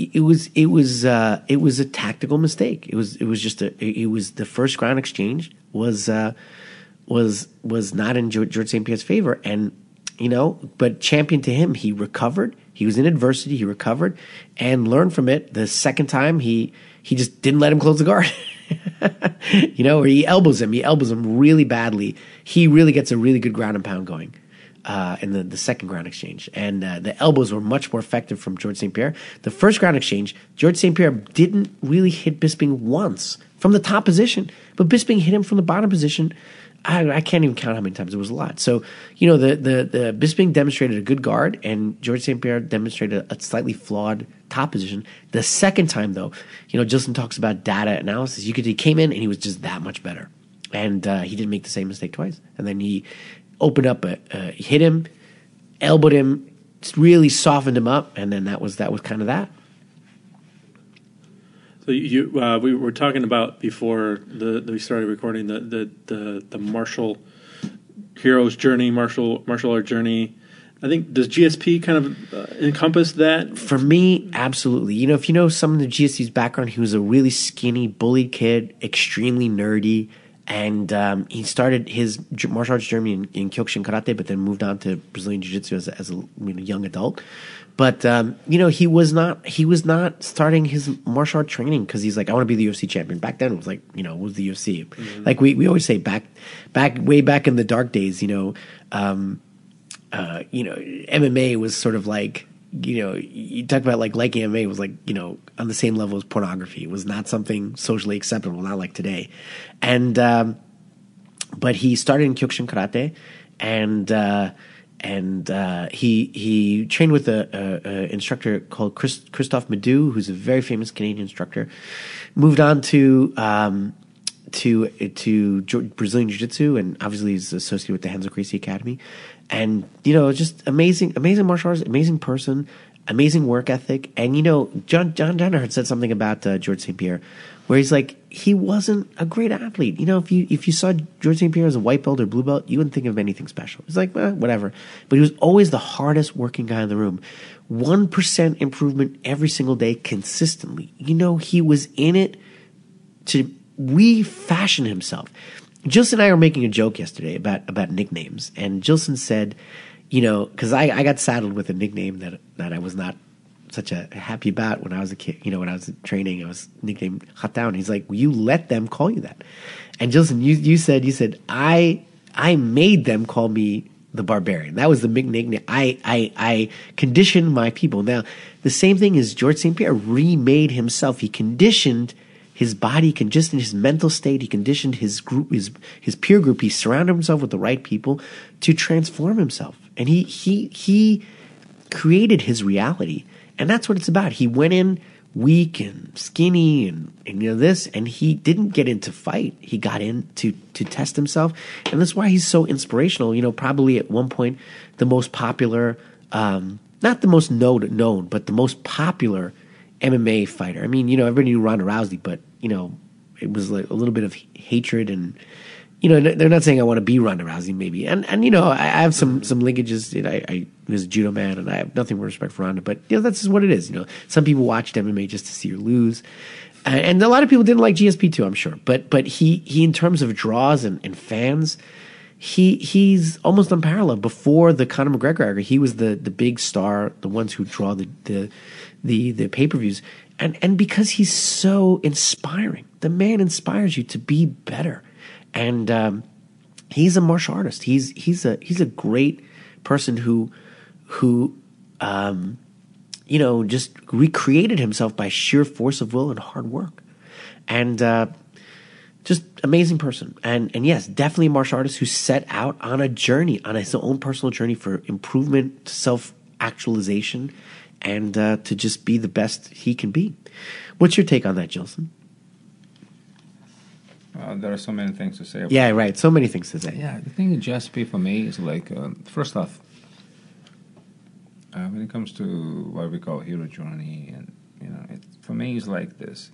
It was it was uh, it was a tactical mistake. It was it was just a it was the first ground exchange was uh, was was not in Georges Saint Pierre's favor, and you know, but champion to him, he recovered. He was in adversity, he recovered, and learned from it. The second time, he he just didn't let him close the guard. You know, or he elbows him, he elbows him really badly. He really gets a really good ground and pound going. Uh, in the, the second ground exchange. And uh, the elbows were much more effective from Georges Saint Pierre. The first ground exchange, Georges Saint Pierre didn't really hit Bisping once from the top position, but Bisping hit him from the bottom position. I, I can't even count how many times. It was a lot. So, you know, the, the, the Bisping demonstrated a good guard, and Georges Saint Pierre demonstrated a slightly flawed top position. The second time, though, you know, Gilson talks about data analysis. You could, he came in and he was just that much better. And uh, he didn't make the same mistake twice. And then he opened up, a, uh, hit him, elbowed him, really softened him up, and then that was that was kind of that. So you, uh, we were talking about before the, the we started recording the the the, the martial hero's journey, martial martial art journey. I think, does G S P kind of uh, encompass that? For me, absolutely. You know, if you know some of the G S P's background, he was a really skinny, bullied kid, extremely nerdy. And um, he started his martial arts journey in, in Kyokushin Karate, but then moved on to Brazilian Jiu-Jitsu as a, as a you know, young adult. But um, you know, he was not he was not starting his martial art training because he's like, I want to be the U F C champion. Back then, it was like, you know, it was the U F C. Mm-hmm. Like we, we always say, back back way back in the dark days, you know, um, uh, you know, M M A was sort of like, you know, you talk about like liking M M A was like, you know, on the same level as pornography. It was not something socially acceptable, not like today. And um, but he started in Kyokushin Karate, and uh, and uh, he he trained with a, a, a instructor called Chris, Christophe Medieu, who's a very famous Canadian instructor. Moved on to um, to to Brazilian Jiu-Jitsu, and obviously he's associated with the Hansel Gracie Academy. And you know, just amazing, amazing martial arts, amazing person, amazing work ethic. And you know, John John Danaher had said something about uh, Georges Saint Pierre, where he's like, he wasn't a great athlete. You know, if you if you saw Georges Saint Pierre as a white belt or blue belt, you wouldn't think of anything special. It's like, eh, whatever. But he was always the hardest working guy in the room. one percent improvement every single day consistently. You know, he was in it to refashion himself. Gilson and I were making a joke yesterday about about nicknames. And Gilson said, you know, because I, I got saddled with a nickname that, that I was not such a happy about when I was a kid. You know, when I was training, I was nicknamed Khattan. He's like, well, you let them call you that. And Gilson, you you said, you said, I I made them call me the Barbarian. That was the big nickname. I, I, I conditioned my people. Now, the same thing is Georges Saint Pierre remade himself. He conditioned his body, conditioned his mental state, he conditioned his group, his his peer group. He surrounded himself with the right people to transform himself. And he he he created his reality. And that's what it's about. He went in weak and skinny and, and you know this, and he didn't get into fight. He got in to to test himself. And that's why he's so inspirational. You know, probably at one point the most popular, um, not the most known, known, but the most popular M M A fighter. I mean, you know, everybody knew Ronda Rousey, but you know, it was like a little bit of hatred, and you know, they're not saying I want to be Ronda Rousey, maybe. And and you know, I, I have some some linkages. You know, I, I was a judo man, and I have nothing but respect for Ronda, but you know, that's just what it is. You know, some people watched M M A just to see her lose, and, and a lot of people didn't like G S P too, I'm sure. But but he he in terms of draws and, and fans, he he's almost unparalleled. Before the Conor McGregor, he was the the big star, the ones who draw the the the, the pay per views. And and because he's so inspiring, the man inspires you to be better. And um, he's a martial artist. He's he's a he's a great person who who um, you know, just recreated himself by sheer force of will and hard work. And uh, just amazing person. And and yes, definitely a martial artist who set out on a journey, on his own personal journey for improvement, self-actualization, and uh, to just be the best he can be. What's your take on that, Gilson? Uh, there are so many things to say about yeah, right. So many things to say. Yeah, the thing with G S P for me is like, uh, first off, uh, when it comes to what we call hero journey, and you know, it, for me, it's like this.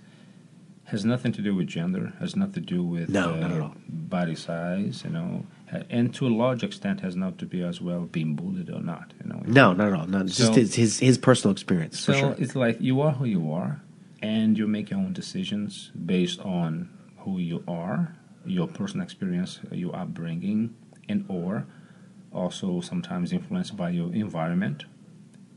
Has nothing to do with gender. Has nothing to do with no, uh, not at all. Body size, you know, and to a large extent has not to be as well being bullied or not. You know. No, not at all. No, it's so, just his, his his personal experience. So for sure. It's like you are who you are, and you make your own decisions based on who you are, your personal experience, your upbringing, and or also sometimes influenced by your environment.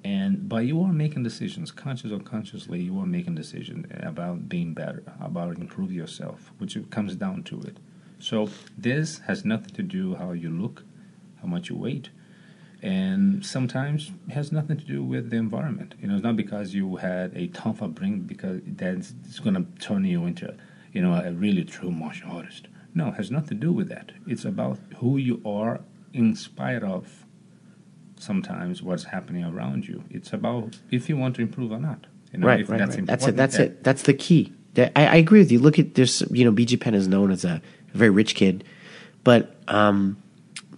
And but you are making decisions, conscious or consciously, you are making decisions about being better, about improving yourself, which comes down to it. So this has nothing to do how you look, how much you weight, and sometimes it has nothing to do with the environment. You know, it's not because you had a tough upbringing because that's it's going to turn you into you know, a really true martial artist. No, it has nothing to do with that. It's about who you are in spite of sometimes what's happening around you. It's about if you want to improve or not. You know, right, if right, that's, right. That's it. That's it. That's the key. I, I agree with you. Look at this. You know, B J Penn is known as a very rich kid, but um,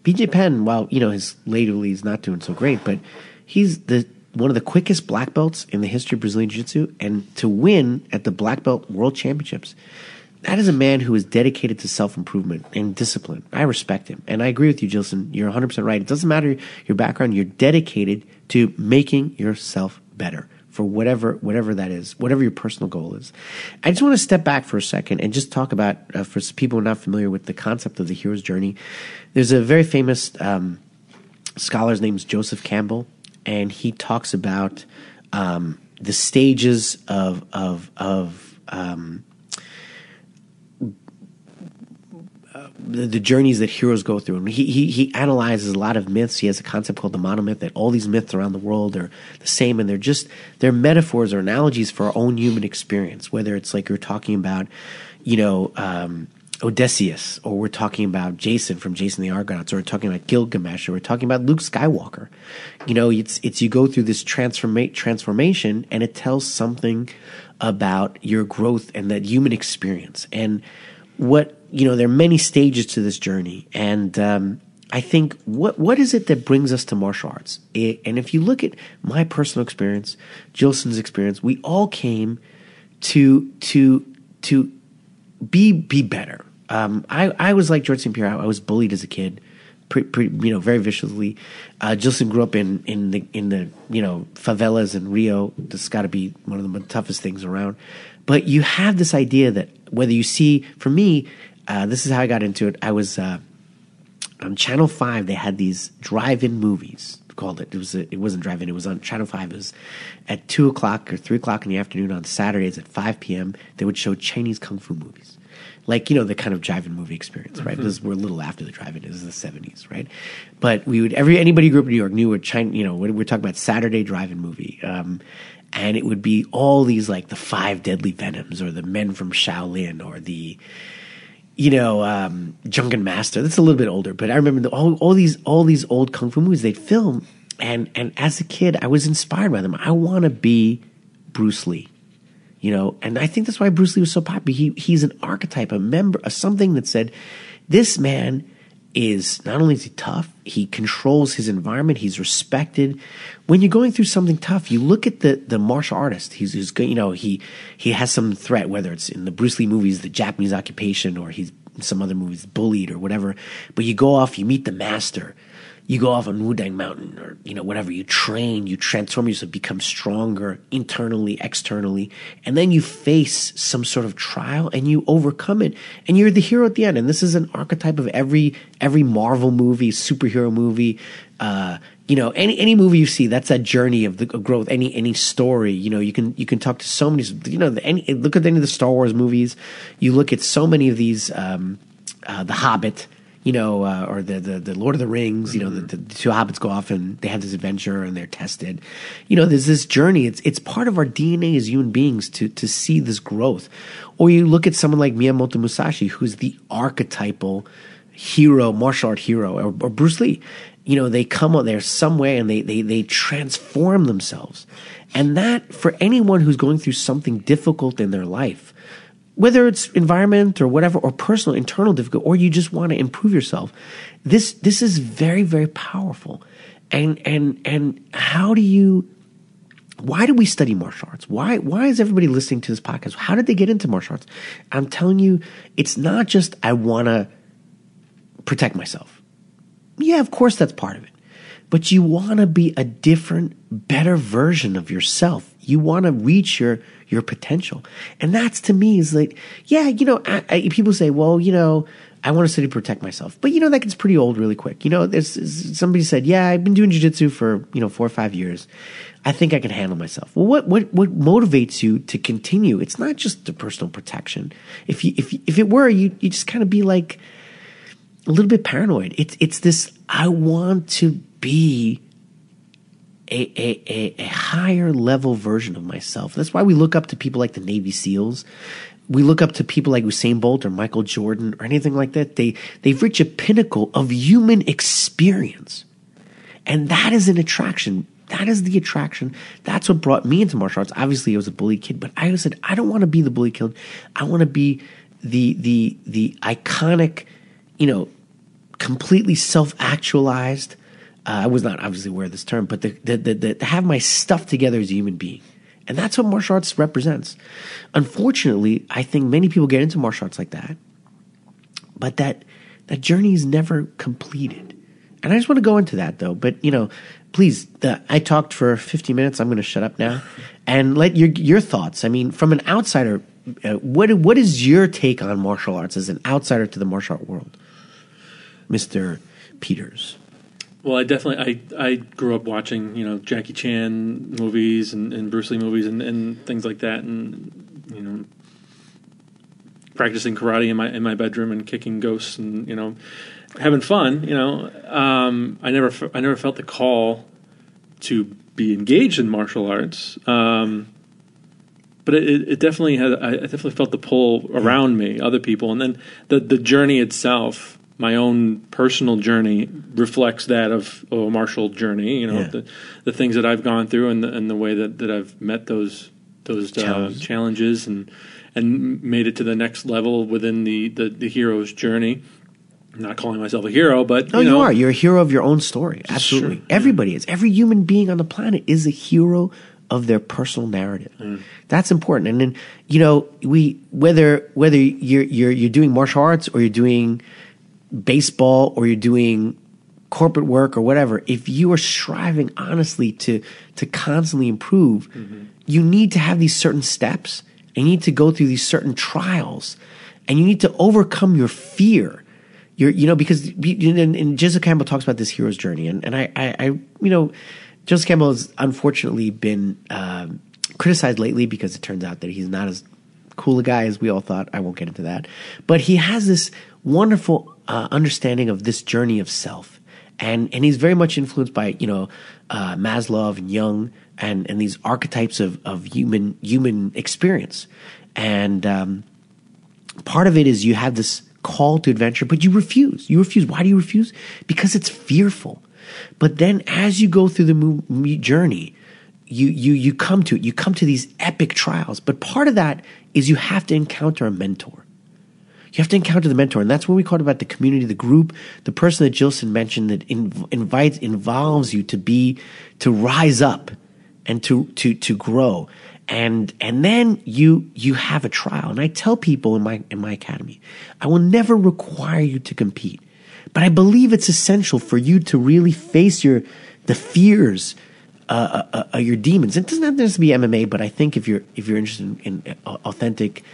B J Penn, while you know his lately is not doing so great, but he's the one of the quickest black belts in the history of Brazilian Jiu-Jitsu, and to win at the black belt world championships. That is a man who is dedicated to self-improvement and discipline. I respect him. And I agree with you, Gilson. You're one hundred percent right. It doesn't matter your background. You're dedicated to making yourself better for whatever whatever that is, whatever your personal goal is. I just want to step back for a second and just talk about, uh, for people who are not familiar with the concept of the hero's journey, there's a very famous um, scholar's name is Joseph Campbell. And he talks about um, the stages of of of um, uh, the, the journeys that heroes go through. And he, he he analyzes a lot of myths. He has a concept called the monomyth, that all these myths around the world are the same, and they're just they're metaphors or analogies for our own human experience. Whether it's like you're talking about, you know, um, Odysseus, or we're talking about Jason from Jason the Argonauts, or we're talking about Gilgamesh, or we're talking about Luke Skywalker. You know, it's it's you go through this transforma- transformation, and it tells something about your growth and that human experience. And what, you know, there are many stages to this journey, and um, I think what what is it that brings us to martial arts? It, and if you look at my personal experience, Gilson's experience, we all came to to to be be better. Um, I, I was like Georges Saint Pierre. I was bullied as a kid, pretty, pretty, you know, very viciously. Uh, Gilson grew up in, in the in the you know favelas in Rio. That's got to be one of the toughest things around. But you have this idea that whether you see, for me, uh, this is how I got into it. I was uh, on Channel Five. They had these drive-in movies. Called it. It was a, it wasn't drive-in. It was on Channel Five. It was at two o'clock or three o'clock in the afternoon on Saturdays at five p.m. They would show Chinese kung fu movies, like you know the kind of drive-in movie experience, right? Mm-hmm. Because we're a little after the drive-in. This is the seventies, right? But we would every anybody who grew up in New York knew what China. You know, we're talking about Saturday drive-in movie. Um, and it would be all these like the Five Deadly Venoms or the Men from Shaolin or the. You know, um, Drunken Master. That's a little bit older, but I remember the, all, all these all these old kung fu movies they'd film, and and as a kid, I was inspired by them. I want to be Bruce Lee, you know, and I think that's why Bruce Lee was so popular. He he's an archetype, a member of something that said, this man is not only is he tough, he controls his environment. He's respected. When you're going through something tough, you look at the the martial artist. He's, he's you know he he has some threat, whether it's in the Bruce Lee movies, the Japanese occupation, or he's some other movies bullied or whatever. But you go off, you meet the master, you go off on Wudang Mountain or you know whatever. You train, you transform yourself, become stronger internally, externally, and then you face some sort of trial and you overcome it, and you're the hero at the end. And this is an archetype of every every Marvel movie, superhero. movie, uh, you know, any any movie you see, that's that journey of the of growth. Any any story, you know, you can you can talk to so many, you know, the, any look at any of the Star Wars movies. You look at so many of these, um, uh, The Hobbit, you know, uh, or the, the the Lord of the Rings. You know, mm-hmm. the, the two hobbits go off and they have this adventure and they're tested. You know, there's this journey. It's it's part of our D N A as human beings to to see this growth. Or you look at someone like Miyamoto Musashi, who's the archetypal. Hero, martial art hero, or, or Bruce Lee, you know, they come out there some way and they, they they transform themselves. And that, for anyone who's going through something difficult in their life, whether it's environment or whatever, or personal, internal difficult, or you just want to improve yourself, this this is very, very powerful. And and and how do you why do we study martial arts? Why why is everybody listening to this podcast? How did they get into martial arts? I'm telling you, it's not just I want to protect myself. Yeah, of course that's part of it. But you want to be a different, better version of yourself. You want to reach your your potential. And that's, to me, is like, yeah, you know, I, I, people say, well, you know, I want to study to protect myself. But, you know, that gets pretty old really quick. You know, there's somebody said, yeah, I've been doing jiu-jitsu for, you know, four or five years. I think I can handle myself. Well, what what what motivates you to continue? It's not just the personal protection. If you, if, you, if it were, you you just kind of be like, a little bit paranoid. It's it's this. I want to be a, a a a higher level version of myself. That's why we look up to people like the Navy SEALs. We look up to people like Usain Bolt or Michael Jordan or anything like that. They they've reached a pinnacle of human experience, and that is an attraction. That is the attraction. That's what brought me into martial arts. Obviously, I was a bullied kid, but I said I don't want to be the bullied kid. I want to be the the the iconic. You know, completely self-actualized. Uh, I was not obviously aware of this term, but the, the, the, the have my stuff together as a human being. And that's what martial arts represents. Unfortunately, I think many people get into martial arts like that, but that that journey is never completed. And I just want to go into that, though. But, you know, please, the, I talked for fifty minutes. I'm going to shut up now and let your your thoughts. I mean, from an outsider, uh, what what is your take on martial arts as an outsider to the martial art world? Mister Peters. Well, I definitely I, I grew up watching, you know, Jackie Chan movies and, and Bruce Lee movies and, and things like that, and you know, practicing karate in my in my bedroom and kicking ghosts and you know, having fun. You know, um, I never I never felt the call to be engaged in martial arts, um, but it, it definitely had, I definitely felt the pull around me, other people. And then the, the journey itself, my own personal journey reflects that of, of a martial journey, you know, yeah. the, the things that I've gone through and the, and the way that, that I've met those, those uh, challenges and, and made it to the next level within the, the, the hero's journey. I'm not calling myself a hero, but no, you know, you are. You're a hero of your own story. Absolutely. Sure. Everybody is. Every human being on the planet is a hero of their personal narrative. Mm. That's important. And then, you know, we whether whether you're you're you're doing martial arts or you're doing baseball or you're doing corporate work or whatever, if you are striving honestly to to constantly improve, mm-hmm. you need to have these certain steps. And you need to go through these certain trials, and you need to overcome your fear. You're, you know, because and, and Joseph Campbell talks about this hero's journey, and, and I, I, I, you know, Joseph Campbell has unfortunately been uh, criticized lately because it turns out that he's not as cool a guy as we all thought. I won't get into that, but he has this wonderful uh, understanding of this journey of self, and and he's very much influenced by you know uh, Maslow and Jung and and these archetypes of of human human experience, and um, part of it is you have this call to adventure, but you refuse. You refuse. Why do you refuse? Because it's fearful. But then, as you go through the mo- journey, you you you come to it. You come to these epic trials. But part of that is you have to encounter a mentor. You have to encounter the mentor, and that's when we called about the community, the group, the person that Gilson mentioned that inv- invites, involves you to be, to rise up, and to to to grow. And and then you you have a trial. And I tell people in my in my academy, I will never require you to compete, but I believe it's essential for you to really face your the fears, uh, uh, uh your demons. It doesn't have to be M M A, but I think if you're if you're interested in, in authentic,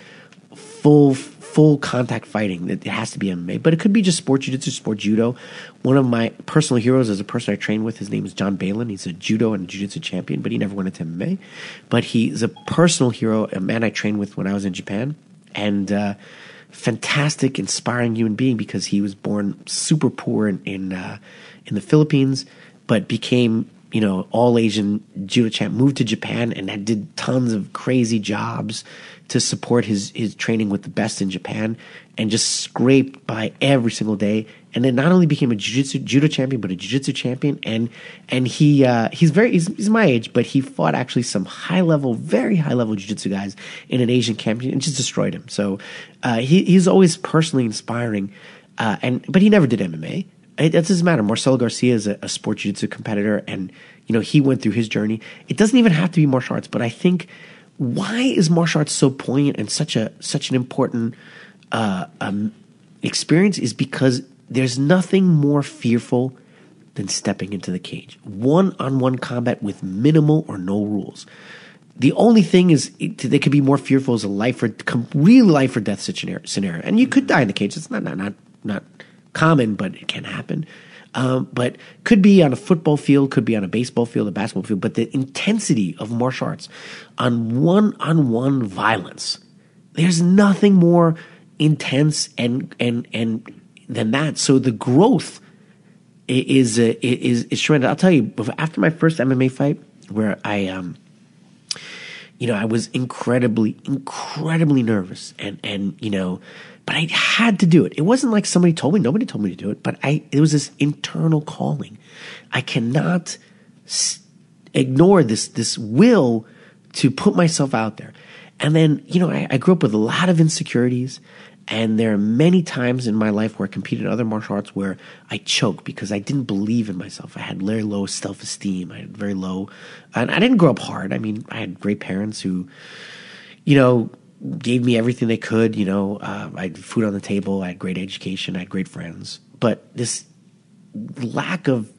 full full contact fighting, it has to be M M A. But it could be just sports jiu-jitsu, sports judo. One of my personal heroes is a person I train with. His name is John Balin. He's a judo and jiu-jitsu champion, but he never went into M M A. But he's a personal hero, a man I trained with when I was in Japan, and uh, fantastic, inspiring human being because he was born super poor in in, uh, in the Philippines, but became you know all Asian judo champ. Moved to Japan and did tons of crazy jobs to support his his training with the best in Japan, and just scraped by every single day. And then not only became a jiu-jitsu judo champion, but a jiu-jitsu champion. And and he uh, he's very he's, he's my age, but he fought actually some high level, very high level jiu-jitsu guys in an Asian camping and just destroyed him. So uh, he he's always personally inspiring, uh, and but he never did M M A. It, it doesn't matter. Marcelo Garcia is a, a sport jiu-jitsu competitor, and you know he went through his journey. It doesn't even have to be martial arts, but I think. Why is martial arts so poignant and such a such an important uh, um, experience? Is because there's nothing more fearful than stepping into the cage, one-on-one combat with minimal or no rules. The only thing is it, that could be more fearful is a life or real life or death scenario, and you could die in the cage. It's not not not, not common, but it can happen. Um, but could be on a football field, could be on a baseball field, a basketball field. But the intensity of martial arts on one-on-one violence, there's nothing more intense and and and than that. So the growth is is is, is tremendous. I'll tell you, after my first M M A fight, where I um, you know, I was incredibly, incredibly nervous, and and you know. But I had to do it. It wasn't like somebody told me. Nobody told me to do it. But I, it was this internal calling. I cannot s- ignore this this will to put myself out there. And then, you know, I, I grew up with a lot of insecurities. And there are many times in my life where I competed in other martial arts where I choked because I didn't believe in myself. I had very low self-esteem. I had very low – and I didn't grow up hard. I mean, I had great parents who, you know – gave me everything they could, you know, uh, I had food on the table, I had great education, I had great friends, but this lack of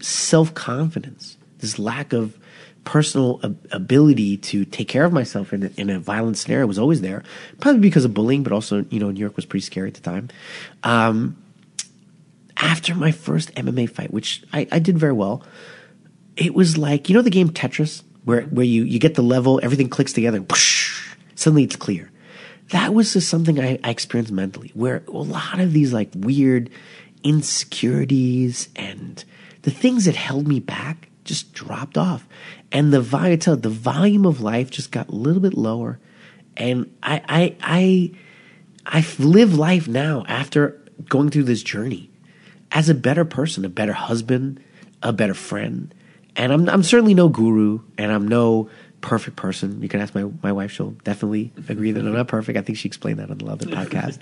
self-confidence, this lack of personal ab- ability to take care of myself in a, in a violent scenario was always there, probably because of bullying, but also, you know, New York was pretty scary at the time. Um, after my first M M A fight, which I, I did very well, it was like, you know the game Tetris, where, where you, you get the level, everything clicks together, whoosh, suddenly it's clear. That was just something I, I experienced mentally, where a lot of these like weird insecurities and the things that held me back just dropped off. And the volume, the volume of life just got a little bit lower. And I, I, I, I live life now after going through this journey as a better person, a better husband, a better friend. And I'm, I'm certainly no guru, and I'm no perfect person. You can ask my, my wife; she'll definitely agree that I'm not perfect. I think she explained that on the other podcast.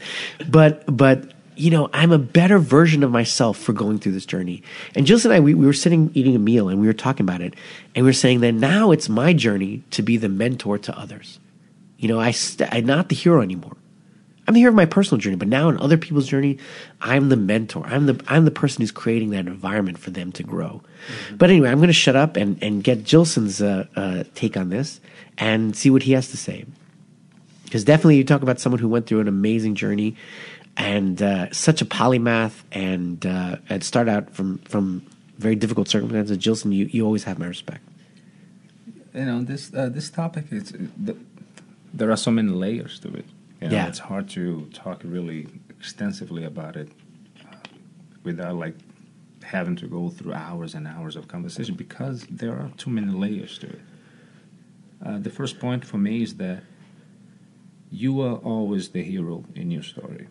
But, but you know, I'm a better version of myself for going through this journey. And Gilson and I, we, we were sitting eating a meal, and we were talking about it, and we were saying that now it's my journey to be the mentor to others. You know, I st- I'm not the hero anymore. I'm the hero of my personal journey, but now in other people's journey, I'm the mentor. I'm the I'm the person who's creating that environment for them to grow. Mm-hmm. But anyway, I'm going to shut up and, and get Gilson's uh, uh, take on this and see what he has to say. Because definitely you talk about someone who went through an amazing journey and uh, such a polymath and uh, and start out from, from very difficult circumstances. Gilson, you, you always have my respect. You know, this uh, this topic, is the, there are so many layers to it. You know, yeah, it's hard to talk really extensively about it uh, without like having to go through hours and hours of conversation because there are too many layers to it. Uh, the first point for me is that you are always the hero in your story.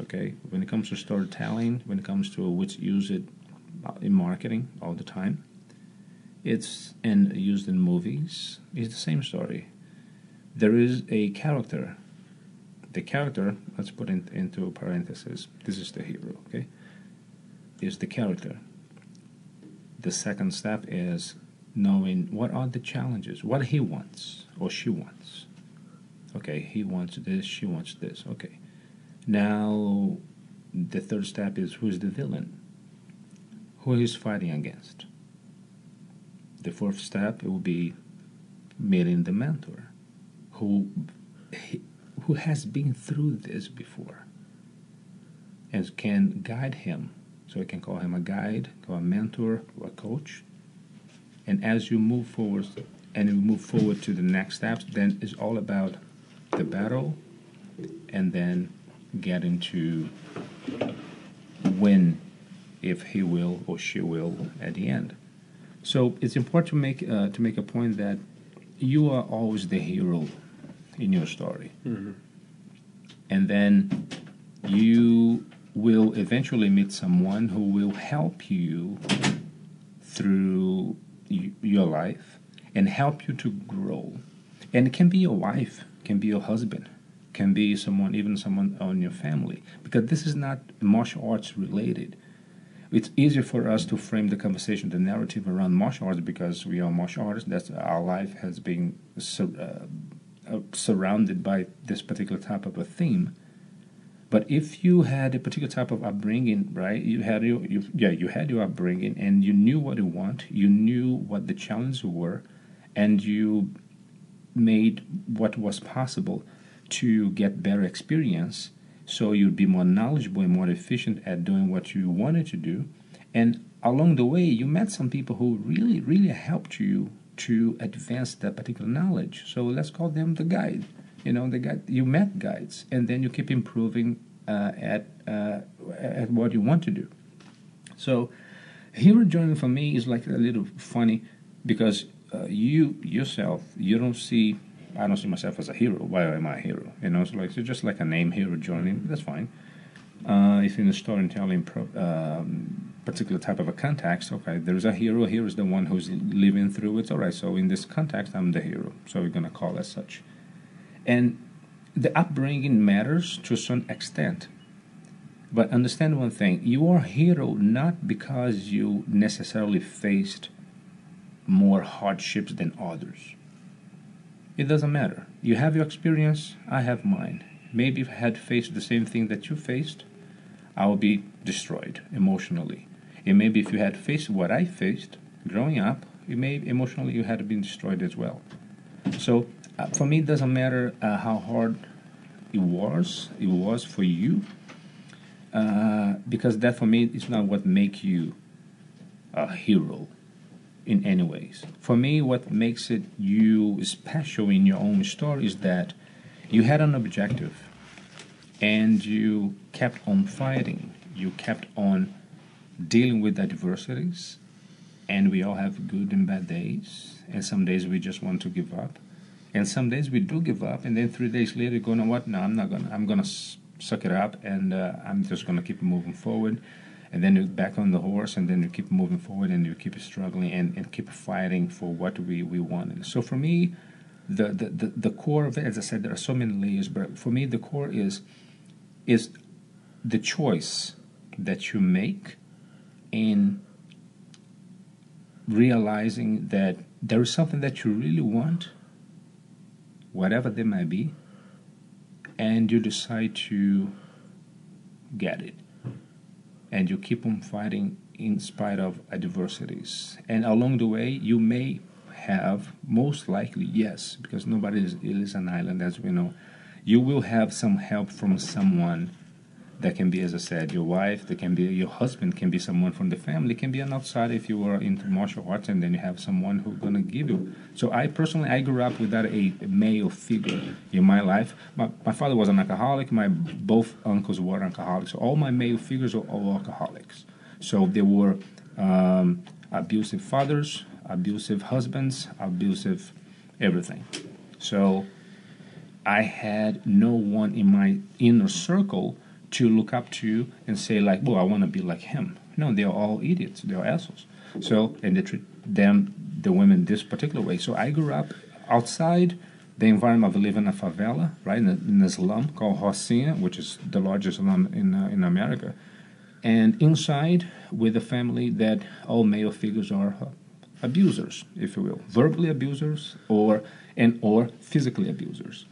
Okay, when it comes to storytelling, when it comes to which use it in marketing all the time, it's and used in movies. It's the same story. There is a character. The character, let's put it in, into parentheses, this is the hero, okay? Is the character. The second step is knowing what are the challenges, what he wants or she wants. Okay, he wants this, she wants this, okay. Now, the third step is who is the villain? Who he's fighting against? The fourth step, it will be meeting the mentor. Who, who has been through this before and can guide him. So I can call him a guide, or a mentor, or a coach. And as you move forward and you move forward to the next steps, then it's all about the battle and then getting to win if he will or she will at the end. So it's important to make uh, to make a point that you are always the hero in your story. Mm-hmm. And then you will eventually meet someone who will help you through y- your life and help you to grow. And it can be your wife, can be your husband, can be someone, even someone on your family, because this is not martial arts related. It's easier for us to frame the conversation, the narrative around martial arts because we are martial artists. That's our life has been sur- uh, uh, surrounded by this particular type of a theme. But if you had a particular type of upbringing, right? You had your, you, yeah, you had your upbringing, and you knew what you want. You knew what the challenges were, and you made what was possible to get better experience. So you'd be more knowledgeable and more efficient at doing what you wanted to do. And along the way, you met some people who really, really helped you to advance that particular knowledge. So let's call them the guide. You know, the guide, you met guides, and then you keep improving uh, at uh, at what you want to do. So hero journey for me is like a little funny because uh, you yourself, you don't see... I don't see myself as a hero. Why am I a hero? You know, it's like it's just like a name, hero journey. That's fine. Uh, if in the storytelling pro, um, particular type of a context, okay, there's a hero. Here is the one who's living through it. All right, so in this context, I'm the hero. So we're going to call as such. And the upbringing matters to some extent. But understand one thing. You are a hero not because you necessarily faced more hardships than others. It doesn't matter. You have your experience, I have mine. Maybe if I had faced the same thing that you faced, I would be destroyed emotionally. And maybe if you had faced what I faced growing up, it may emotionally you had been destroyed as well. So uh, for me, it doesn't matter uh, how hard it was, it was for you, uh, because that for me is not what makes you a hero. In any ways. For me, what makes it you special in your own story is that you had an objective and you kept on fighting. You kept on dealing with adversities And we all have good and bad days. And some days we just want to give up. And some days we do give up. And then three days later, go, you know what? No, I'm not going to. I'm going to suck it up. And uh, I'm just going to keep moving forward. And then you're back on the horse. And then you keep moving forward. And you keep struggling and, and keep fighting for what we, we wanted. So for me, the, the, the, the core of it, as I said, there are so many layers. But for me, the core is is the choice that you make in realizing that there is something that you really want, whatever they might be, and you decide to get it. And you keep on fighting in spite of adversities. And along the way, you may have, most likely, yes, because nobody is, it is an island, as we know, you will have some help from someone that can be, as I said, your wife, that can be your husband, can be someone from the family, can be an outsider if you are into martial arts, and then you have someone who's going to give you. So I personally, I grew up without a male figure in my life. My, my father was an alcoholic. My both uncles were alcoholics. So all my male figures were all alcoholics. So they were um, abusive fathers, abusive husbands, abusive everything. So I had no one in my inner circle to look up to and say, like, well, I want to be like him. No, they're all idiots. They're assholes. So, and they treat them, the women, this particular way. So I grew up outside the environment. I live in a favela, right, in a, in a slum called Rocinha, which is the largest slum in uh, in America. And inside with a family that all male figures are uh, abusers, if you will. Verbally abusers or and or physically abusers.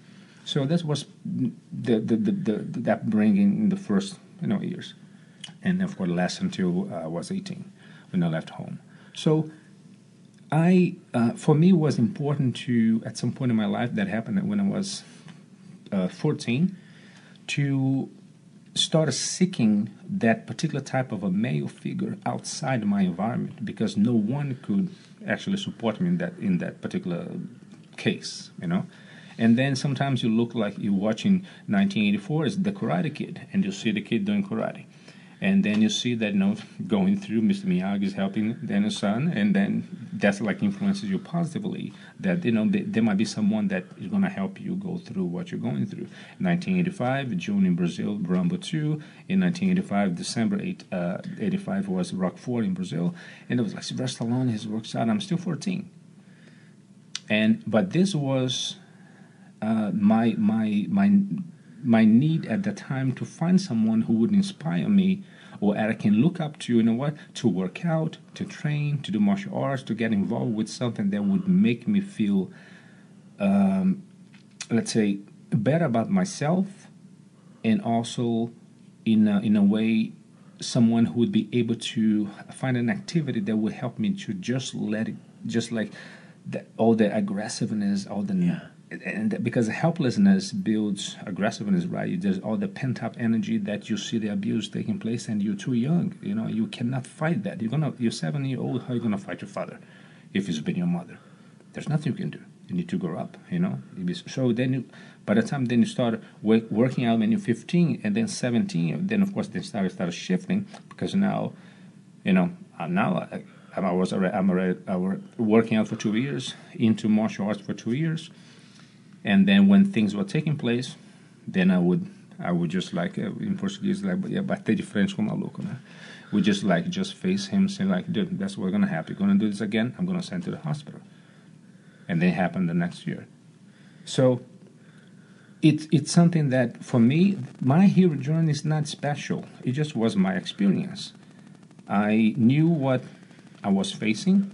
So that was the the the, the, the upbringing in the first you know years, and of course last until I uh, was eighteen when I left home. So I uh, for me was important to at some point in my life that happened when I was uh, fourteen to start seeking that particular type of a male figure outside my environment because no one could actually support me in that in that particular case, you know. And then sometimes you look like you're watching nineteen eighty-four is The Karate Kid, and you see the kid doing karate. And then you see that, you know, going through, Mister Miyagi is helping then his son, and then that's like influences you positively, that, you know, th- there might be someone that is going to help you go through what you're going through. nineteen eighty-five, June in Brazil, Rambo two. In nineteen eighty-five, December eight, uh, eighty-five was Rockford in Brazil. And it was like Sylvester Stallone, his works out, I'm still fourteen. And, but this was... Uh, my my my my need at the time to find someone who would inspire me or I can look up to, you know what, to work out, to train, to do martial arts, to get involved with something that would make me feel, um, let's say, better about myself and also in a, in a way someone who would be able to find an activity that would help me to just let it, just like the, all the aggressiveness, all the... Yeah. And because helplessness builds aggressiveness, right? There's all the pent-up energy that you see the abuse taking place, and you're too young. You know, you cannot fight that. You're gonna, you're seven year old. How are you gonna fight your father if it's been your mother? There's nothing you can do. You need to grow up. You know. So then, you, by the time then you start work, working out when you're fifteen, and then seventeen, then of course they start start shifting because now, you know, now I, I was already, I'm already I was working out for two years into martial arts for two years. And then when things were taking place, then I would I would just like, uh, in Portuguese, like, yeah, bater de frente com o maluco, né? We just like, just face him, say like, dude, that's what's going to happen. You're going to do this again, I'm going to send you to the hospital. And then it happened the next year. So it's, it's something that, for me, my hero journey is not special. It just was my experience. I knew what I was facing.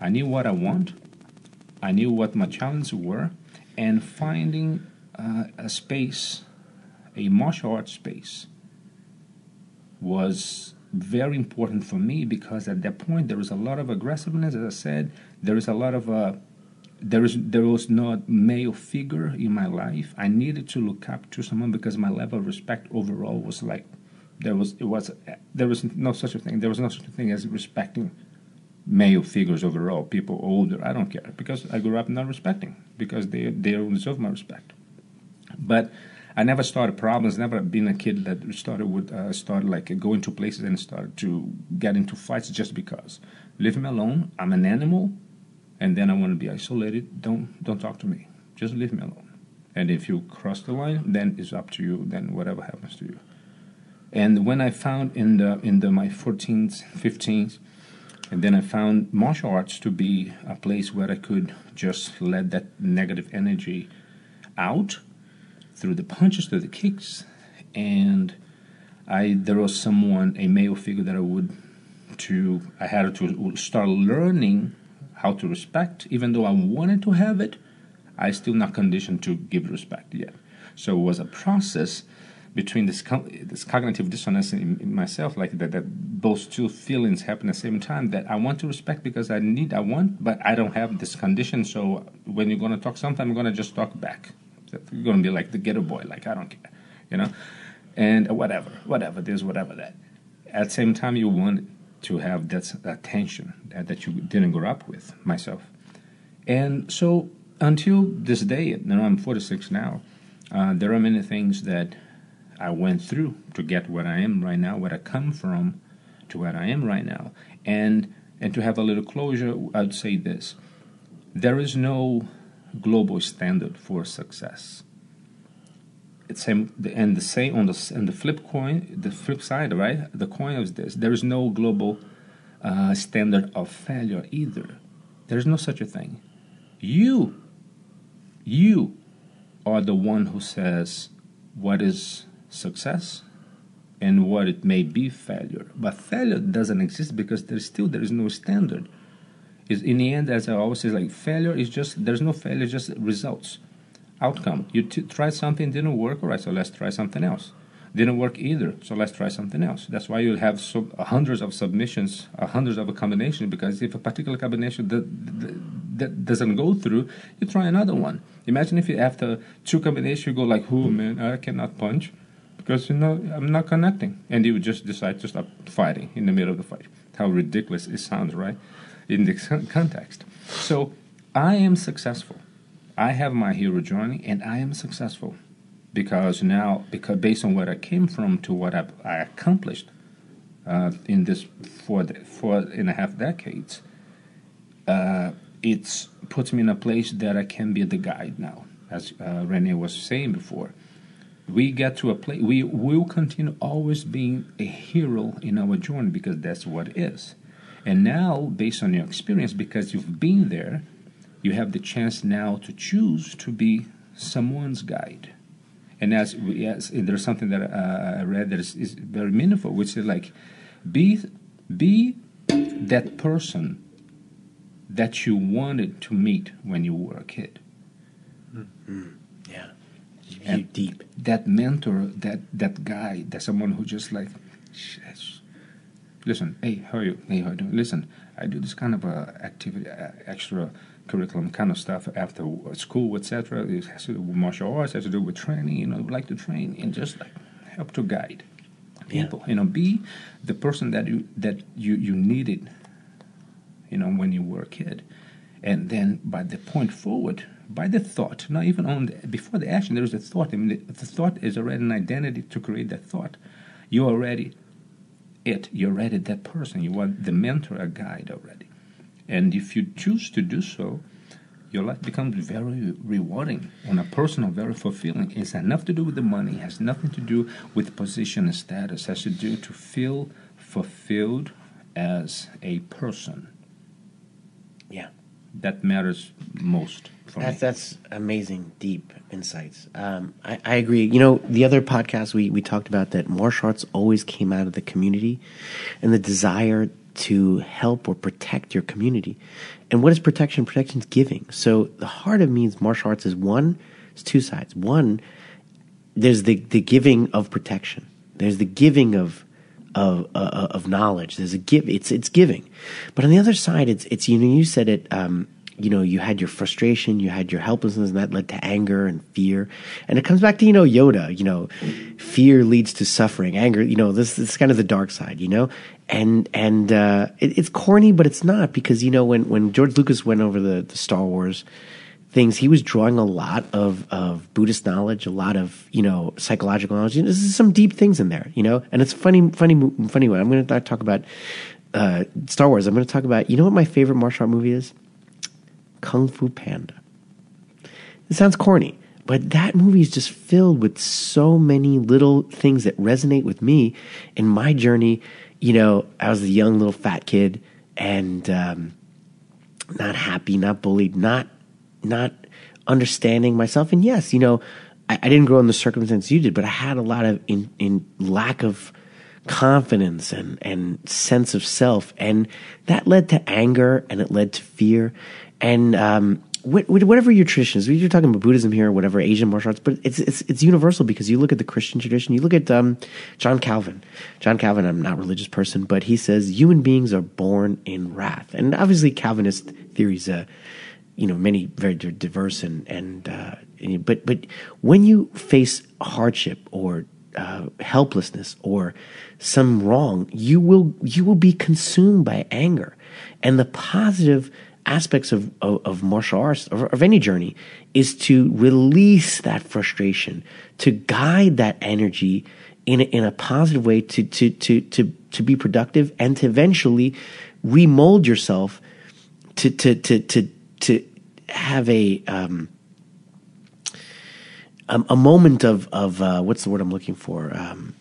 I knew what I want. I knew what my challenges were. And finding uh, a space, a martial arts space, was very important for me because at that point there was a lot of aggressiveness. As I said, there is a lot of uh, there is there was no male figure in my life. I needed to look up to someone because my level of respect overall was like there was it was there was no such a thing. There was no such a thing as respecting male figures overall, people older, I don't care, because I grew up not respecting, because they they deserve my respect. But I never started problems, never been a kid that started with uh, started like going to places and started to get into fights just because. Leave me alone. I'm an animal, and then I want to be isolated. Don't don't talk to me. Just leave me alone. And if you cross the line, then it's up to you. Then whatever happens to you. And when I found in the in the my fourteens, fifteens, and then I found martial arts to be a place where I could just let that negative energy out through the punches, through the kicks, and I there was someone, a male figure that I would to I had to start learning how to respect. Even though I wanted to have it, I still not conditioned to give respect yet. So it was a process between this this cognitive dissonance in, in myself, like that, that those two feelings happen at the same time, that I want to respect because I need, I want, but I don't have this condition. So when you're going to talk, sometimes you're going to just talk back. You're going to be like the ghetto boy, like I don't care, you know, and whatever, whatever this, whatever that. At the same time, you want to have that attention that, that you didn't grow up with, myself. And so until this day, you know, I'm forty-six now, uh, there are many things that I went through to get where I am right now, where I come from to where I am right now. And and to have a little closure, I would say this. There is no global standard for success. It's same, and the same on the and the flip coin, the flip side, right? The coin is this. There is no global uh, standard of failure either. There is no such a thing. You, you are the one who says what is success and what it may be failure. But failure doesn't exist because there's still there is no standard. Is in the end, as I always say, like failure is just there's no failure, just results, outcome. You t- try something, didn't work, all right, so let's try something else. Didn't work either, so let's try something else. That's why you'll have sub- hundreds of submissions, uh, hundreds of a combination, because if a particular combination that, that, that doesn't go through, you try another one. Imagine if you after two combinations you go like, oh man, I cannot punch. Because, you know, I'm not connecting. And you would just decide to stop fighting in the middle of the fight. How ridiculous it sounds, right? In this context. So I am successful. I have my hero journey, and I am successful. Because now, because based on where I came from to what I, I accomplished uh, in this four, four and a half decades, uh, it puts me in a place that I can be the guide now, as uh, Renee was saying before. We get to a place, we will continue always being a hero in our journey because that's what it is. And now, based on your experience, because you've been there, you have the chance now to choose to be someone's guide. And as, we, as there's something that uh, I read that is, is very meaningful, which is like, be, be that person that you wanted to meet when you were a kid. Mm-hmm. Yeah. And deep. That mentor, that that guy, that someone who just like, listen, hey, how are you? Hey, how are you doing? Listen, I do this kind of uh, activity, uh, extra curriculum kind of stuff after school, et cetera. It has to do with martial arts, it has to do with training, you know, like to train and just like help to guide people. Yeah. You know, be the person that you that you, you needed, you know, when you were a kid. And then by the point forward, by the thought, not even on the, before the action, there is a thought. I mean, the, the thought is already an identity to create that thought. You're already it. You're already that person. You are the mentor, a guide already. And if you choose to do so, your life becomes very rewarding on a personal, very fulfilling. It's enough to do with the money. It has nothing to do with position and status. It has to do to feel fulfilled as a person. Yeah. That matters most for that's, me. That's amazing, deep insights. Um, I, I agree. You know, the other podcast we, we talked about that martial arts always came out of the community and the desire to help or protect your community. And what is protection? Protection is giving. So the heart of means martial arts is one, it's two sides. One, there's the, the giving of protection. There's the giving of Of, uh, of knowledge. There's a give. It's it's giving, but on the other side, it's it's you know you said it. Um, you know you had your frustration, you had your helplessness, and that led to anger and fear. And it comes back to you know Yoda. You know, fear leads to suffering. Anger. You know this, this is kind of the dark side. You know, and and uh, it, it's corny, but it's not because you know when when George Lucas went over the, the Star Wars things, he was drawing a lot of, of Buddhist knowledge, a lot of, you know, psychological knowledge. You know, this is some deep things in there, you know? And it's funny, funny, funny way. I'm going to talk about uh, Star Wars, I'm going to talk about, you know what my favorite martial art movie is? Kung Fu Panda. It sounds corny, but that movie is just filled with so many little things that resonate with me in my journey. You know, I was a young little fat kid and um, not happy, not bullied, not not understanding myself. And yes, you know, I, I didn't grow in the circumstance you did, but I had a lot of in, in lack of confidence and, and sense of self. And that led to anger and it led to fear. And um, whatever your tradition is, you're talking about Buddhism here or whatever, Asian martial arts, but it's it's it's universal because you look at the Christian tradition, you look at um, John Calvin. John Calvin, I'm not a religious person, but he says human beings are born in wrath. And obviously Calvinist theories, uh, you know, many very diverse and, and uh, but, but when you face hardship or Uh, helplessness or some wrong, you will you will be consumed by anger. And the positive aspects of of, of martial arts or of any journey is to release that frustration, to guide that energy in a, in a positive way, to to to to to be productive and to eventually remold yourself to to to to to have a. Um, a moment of, of uh, what's the word I'm looking for, um,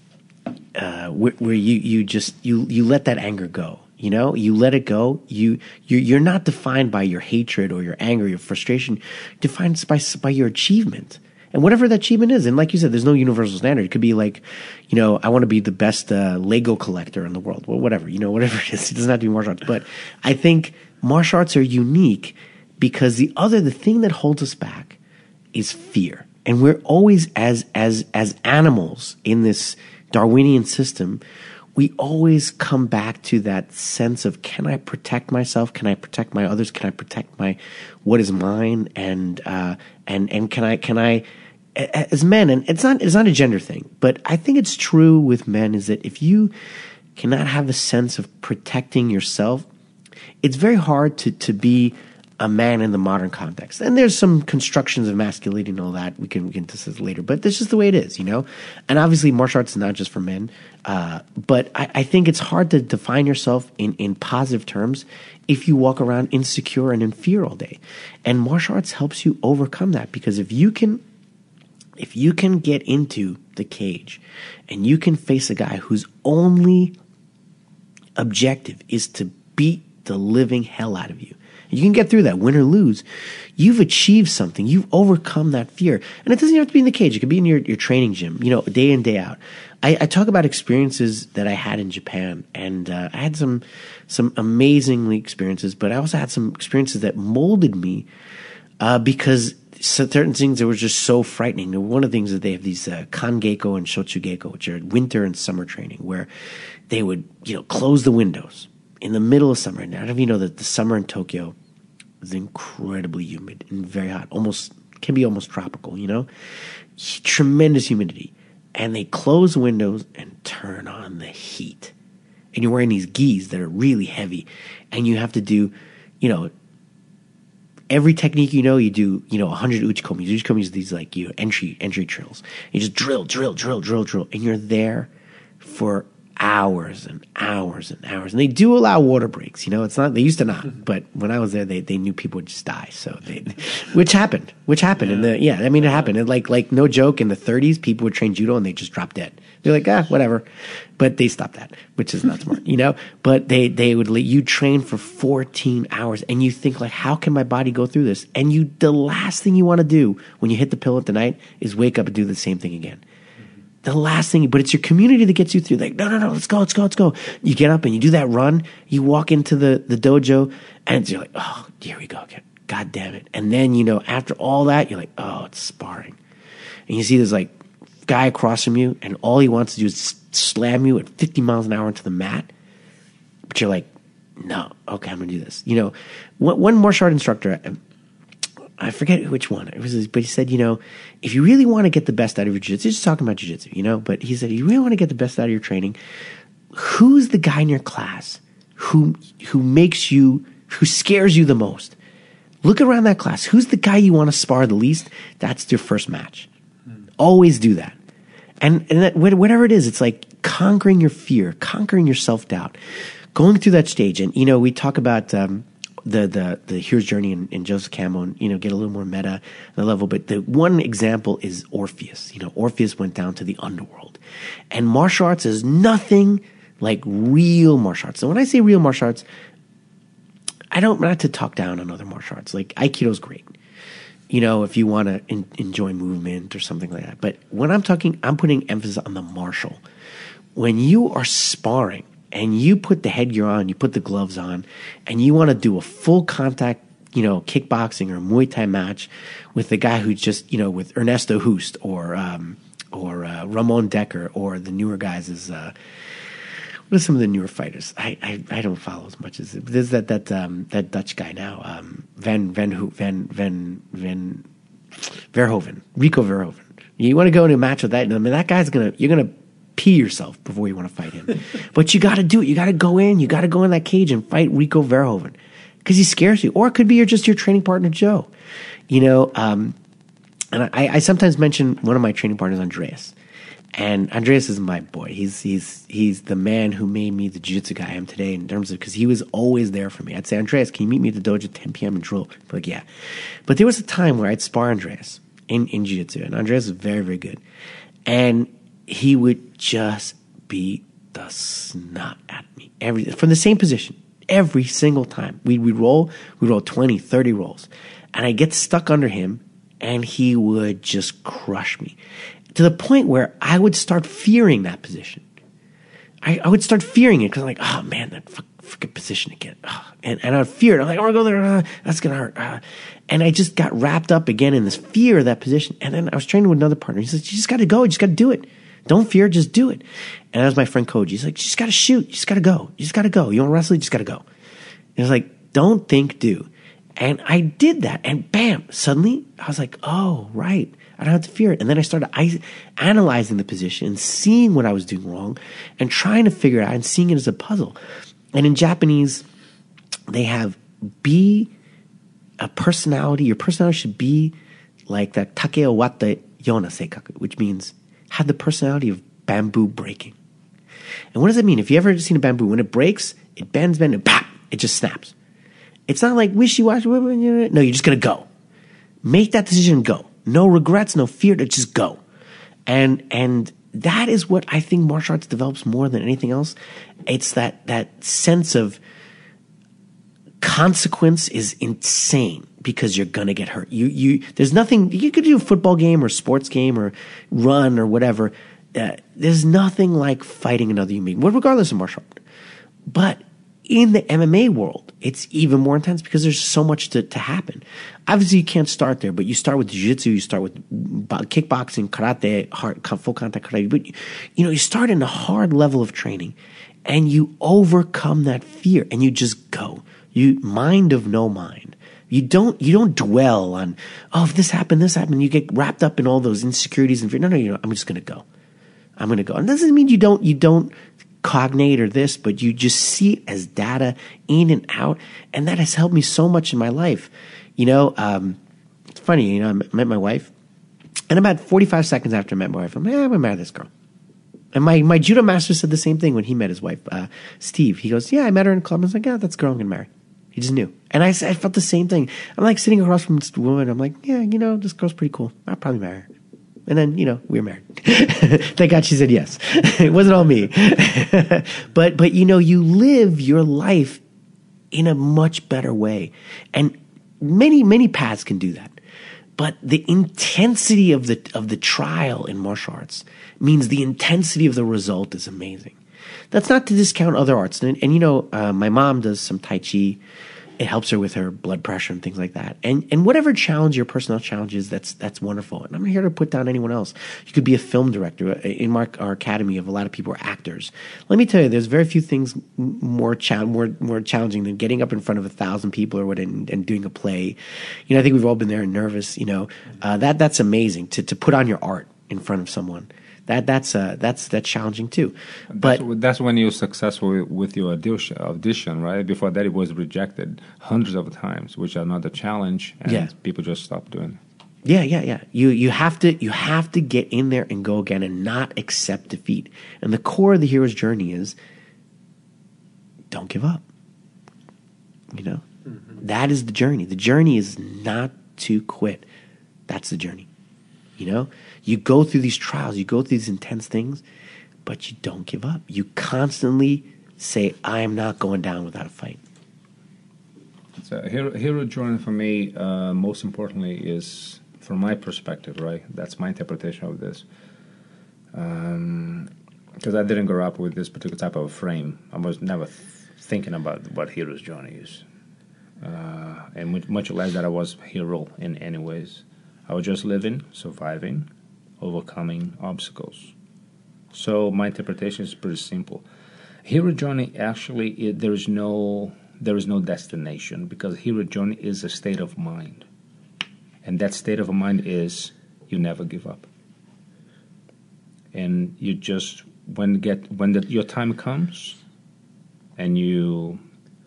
uh, where, where you, you just, you, you let that anger go, you know, you let it go. You, you're, you're not defined by your hatred or your anger, your frustration, defined by, by your achievement and whatever that achievement is. And like you said, there's no universal standard. It could be like, you know, I want to be the best uh, Lego collector in the world, well, whatever, you know, whatever it is, it doesn't have to be martial arts. But I think martial arts are unique because the other, the thing that holds us back is fear. And we're always, as as as animals in this Darwinian system, we always come back to that sense of, can I protect myself? Can I protect my others? Can I protect my what is mine? And uh, and and can I can I as men? And it's not it's not a gender thing, but I think it's true with men is that if you cannot have a sense of protecting yourself, it's very hard to to be a man in the modern context. And there's some constructions of masculinity and all that. We can, we can discuss later, but this is the way it is, you know? And obviously martial arts is not just for men. Uh, but I, I think it's hard to define yourself in, in positive terms if you walk around insecure and in fear all day. And martial arts helps you overcome that, because if you can, if you can get into the cage and you can face a guy whose only objective is to beat the living hell out of you, you can get through that, win or lose. You've achieved something. You've overcome that fear. And it doesn't have to be in the cage. It could be in your, your training gym, you know, day in, day out. I, I talk about experiences that I had in Japan, and uh, I had some some amazingly experiences, but I also had some experiences that molded me uh, because certain things that were just so frightening. One of the things that they have these uh, kangeiko and shochugeko, which are winter and summer training, where they would, you know, close the windows in the middle of summer. Now, I don't know if you know that the summer in Tokyo is incredibly humid and very hot, almost can be almost tropical, you know, tremendous humidity. And they close the windows and turn on the heat. And you're wearing these gis that are really heavy, and you have to do, you know, every technique you know. You do, you know, one hundred uchikomis. Uchikomis are these like, you know, entry entry drills. You just drill, drill, drill, drill, drill, and you're there for hours and hours and hours. And they do allow water breaks, you know. It's not, they used to not, but when I was there, they, they knew people would just die. So they, which happened, which happened. Yeah. In the, yeah, I mean, it happened. It like, like no joke, in the thirties, people would train judo and they just dropped dead. They're like, ah, whatever. But they stopped that, which is not smart, you know, but they, they would, you train for fourteen hours and you think like, how can my body go through this? And you, the last thing you want to do when you hit the pillow at the night is wake up and do the same thing again. The last thing, but it's your community that gets you through. Like, no, no, no, let's go, let's go, let's go. You get up and you do that run. You walk into the, the dojo and you're like, oh, here we go again. God damn it. And then, you know, after all that, you're like, oh, it's sparring. And you see this like guy across from you and all he wants to do is slam you at fifty miles an hour into the mat. But you're like, no, okay, I'm going to do this. You know, one martial art instructor, I forget which one it was, but he said, you know, if you really want to get the best out of your jiu-jitsu, he's just talking about jiu-jitsu, you know, but he said, you really want to get the best out of your training, who's the guy in your class who who makes you, who scares you the most? Look around that class. Who's the guy you want to spar the least? That's your first match. Mm. Always do that. And, and that, whatever it is, it's like conquering your fear, conquering your self-doubt, going through that stage, and, you know, we talk about um, the, the the hero's journey in, in Joseph Campbell, and, you know, get a little more meta on the level, but the one example is Orpheus. You know, Orpheus went down to the underworld, and martial arts is nothing like real martial arts. So when I say real martial arts, I don't, not to talk down on other martial arts. Like, Aikido's great, you know, if you want to en- enjoy movement or something like that. But when I'm talking, I'm putting emphasis on the martial. When you are sparring and you put the headgear on, you put the gloves on, and you want to do a full contact, you know, kickboxing or Muay Thai match with the guy who just, you know, with Ernesto Houst or um, or uh, Ramon Decker or the newer guys is... Uh, What are some of the newer fighters? I, I, I don't follow as much as it. But there's that that um, that Dutch guy now, um, Van Van Van Van Van Verhoeven, Rico Verhoeven. You want to go into a match with that? I mean, that guy's gonna you're gonna pee yourself before you want to fight him. But you got to do it. You got to go in. You got to go in that cage and fight Rico Verhoeven because he scares you. Or it could be you're just your training partner Joe. You know, um, and I, I sometimes mention one of my training partners, Andreas. And Andreas is my boy. He's he's he's the man who made me the jiu-jitsu guy I am today in terms of, because he was always there for me. I'd say, Andreas, can you meet me at the dojo at ten p.m. and drill? I'd be like, yeah. But there was a time where I'd spar Andreas in, in jiu-jitsu, and Andreas was very, very good. And he would just beat the snot at me every from the same position every single time. We'd, we'd roll, we'd roll twenty, thirty rolls. And I'd get stuck under him, and he would just crush me. To the point where I would start fearing that position. I, I would start fearing it because I'm like, oh man, that fuck, fucking position again. Oh. And, and I would fear it. I'm like, I want to go there. Uh, that's going to hurt. Uh. And I just got wrapped up again in this fear of that position. And then I was training with another partner. He says, you just got to go. You just got to do it. Don't fear. Just do it. And that was my friend Koji. He's like, you just got to shoot. You just got to go. You just got to go. You want to wrestle? You just got to go. And I was like, don't think, do. And I did that. And bam, suddenly I was like, oh, right. I don't have to fear it. And then I started I, analyzing the position and seeing what I was doing wrong and trying to figure it out and seeing it as a puzzle. And in Japanese, they have be a personality. Your personality should be like that takeo wata yona seikaku, which means have the personality of bamboo breaking. And what does that mean? If you've ever seen a bamboo, when it breaks, it bends, bends, and pop, it just snaps. It's not like wishy-washy. No, you're just going to go. Make that decision and go. No regrets, no fear, to just go. And and that is what I think martial arts develops more than anything else. It's that that sense of consequence is insane because you're going to get hurt. You you there's nothing, you could do a football game or sports game or run or whatever. Uh, there's nothing like fighting another human being, well, regardless of martial art. But in the M M A world, it's even more intense because there's so much to, to happen. Obviously, you can't start there, but you start with jiu-jitsu, you start with kickboxing, karate, hard, full contact karate. But, you know, you start in a hard level of training, and you overcome that fear, and you just go. You mind of no mind. You don't you don't dwell on, oh, if this happened, this happened. You get wrapped up in all those insecurities and fear. No, no, you know, I'm just going to go. I'm going to go. And that doesn't mean you don't you don't. cognate or this, but you just see it as data in and out, and that has helped me so much in my life. You know, um, it's funny, you know, I met my wife, and about forty-five seconds after I met my wife, I'm like, eh, I'm mad at this girl. And my, my judo master said the same thing when he met his wife, uh, Steve. He goes, yeah, I met her in a club. I was like, yeah, that's the girl I'm gonna marry. He just knew. And I, I felt the same thing. I'm like sitting across from this woman, I'm like, yeah, you know, this girl's pretty cool. I'll probably marry her. And then, you know, we were married. Thank God she said yes. It wasn't all me. But, but, you know, you live your life in a much better way. And many, many paths can do that. But the intensity of the, of the trial in martial arts means the intensity of the result is amazing. That's not to discount other arts. And, and you know, uh, my mom does some Tai Chi. It helps her with her blood pressure and things like that. And and whatever challenge, your personal challenge is, that's, that's wonderful. And I'm here to put down anyone else. You could be a film director. In our, our academy of a lot of people are actors. Let me tell you, there's very few things more cha- more more challenging than getting up in front of a thousand people or what and, and doing a play. You know, I think we've all been there and nervous, you know. Uh, that that's amazing to, to put on your art in front of someone. That that's uh, that's that's challenging too, but that's, that's when you're successful with your audition, audition, right? Before that, it was rejected hundreds of times, which are not a challenge, and yeah. people just stop doing it. Yeah, yeah, yeah. You you have to you have to get in there and go again, and not accept defeat. And the core of the hero's journey is don't give up. You know, mm-hmm. That is the journey. The journey is not to quit. That's the journey. You know, you go through these trials, you go through these intense things, but you don't give up. You constantly say, I am not going down without a fight. So hero, hero journey for me, uh, most importantly, is from my perspective, right? That's my interpretation of this. Um, because I didn't grow up with this particular type of frame. I was never th- thinking about what hero's journey is. Uh, and much less that I was hero in any ways. I was just living, surviving, overcoming obstacles. So my interpretation is pretty simple. Hero journey, actually, it, there is no there is no destination, because hero journey is a state of mind. And that state of mind is you never give up. And you just, when get when the, your time comes and you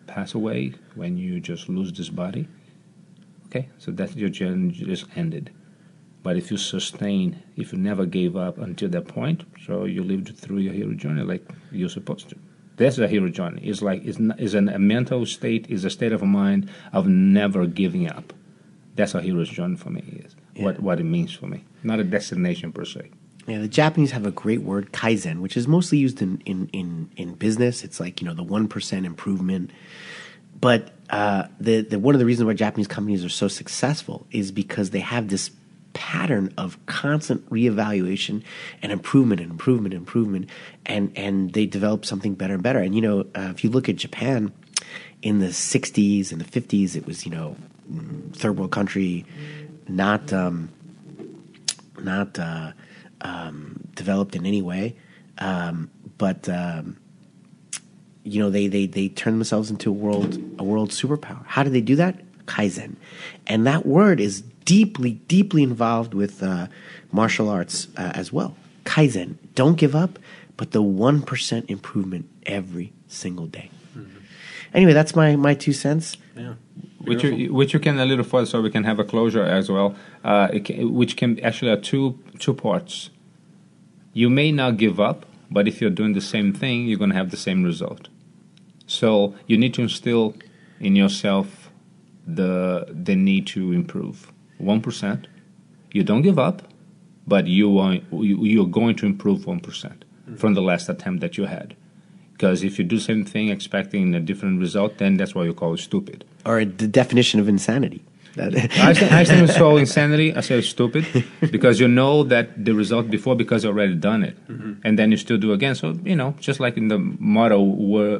pass away, when you just lose this body, okay, so that's your journey just ended. But if you sustain, if you never gave up until that point, so you lived through your hero journey like you're supposed to. That's a hero journey. It's like it's, not, it's an, a mental state, it's a state of mind of never giving up. That's what hero's journey for me is, yeah. what, what it means for me. Not a destination per se. Yeah, the Japanese have a great word, kaizen, which is mostly used in, in, in, in business. It's like, you know, the one percent improvement. But uh, the, the one of the reasons why Japanese companies are so successful is because they have this pattern of constant reevaluation and improvement and improvement and improvement, and, and they develop something better and better. And, you know, uh, if you look at Japan in the sixties and the fifties, it was, you know, third world country, not um, not uh, um, developed in any way, um, but um, you know they they they turned themselves into a world a world superpower. How did they do that? Kaizen, and that word is deeply deeply involved with uh, martial arts uh, as well. Kaizen, don't give up, but the one percent improvement every single day. Mm-hmm. Anyway, that's my my two cents. Yeah. Which you, which you can a little further, so we can have a closure as well, uh, it can, which can actually are two two parts. You may not give up, but if you're doing the same thing, you're going to have the same result. So you need to instill in yourself the the need to improve. one percent. You don't give up, but you are, you, you're going to improve one percent mm-hmm. from the last attempt that you had. Because if you do the same thing expecting a different result, then that's what you call it stupid. Or the definition of insanity. I say, I say so insanity, I say stupid, because you know that the result before because you already done it. Mm-hmm. And then you still do again. So, you know, just like in the model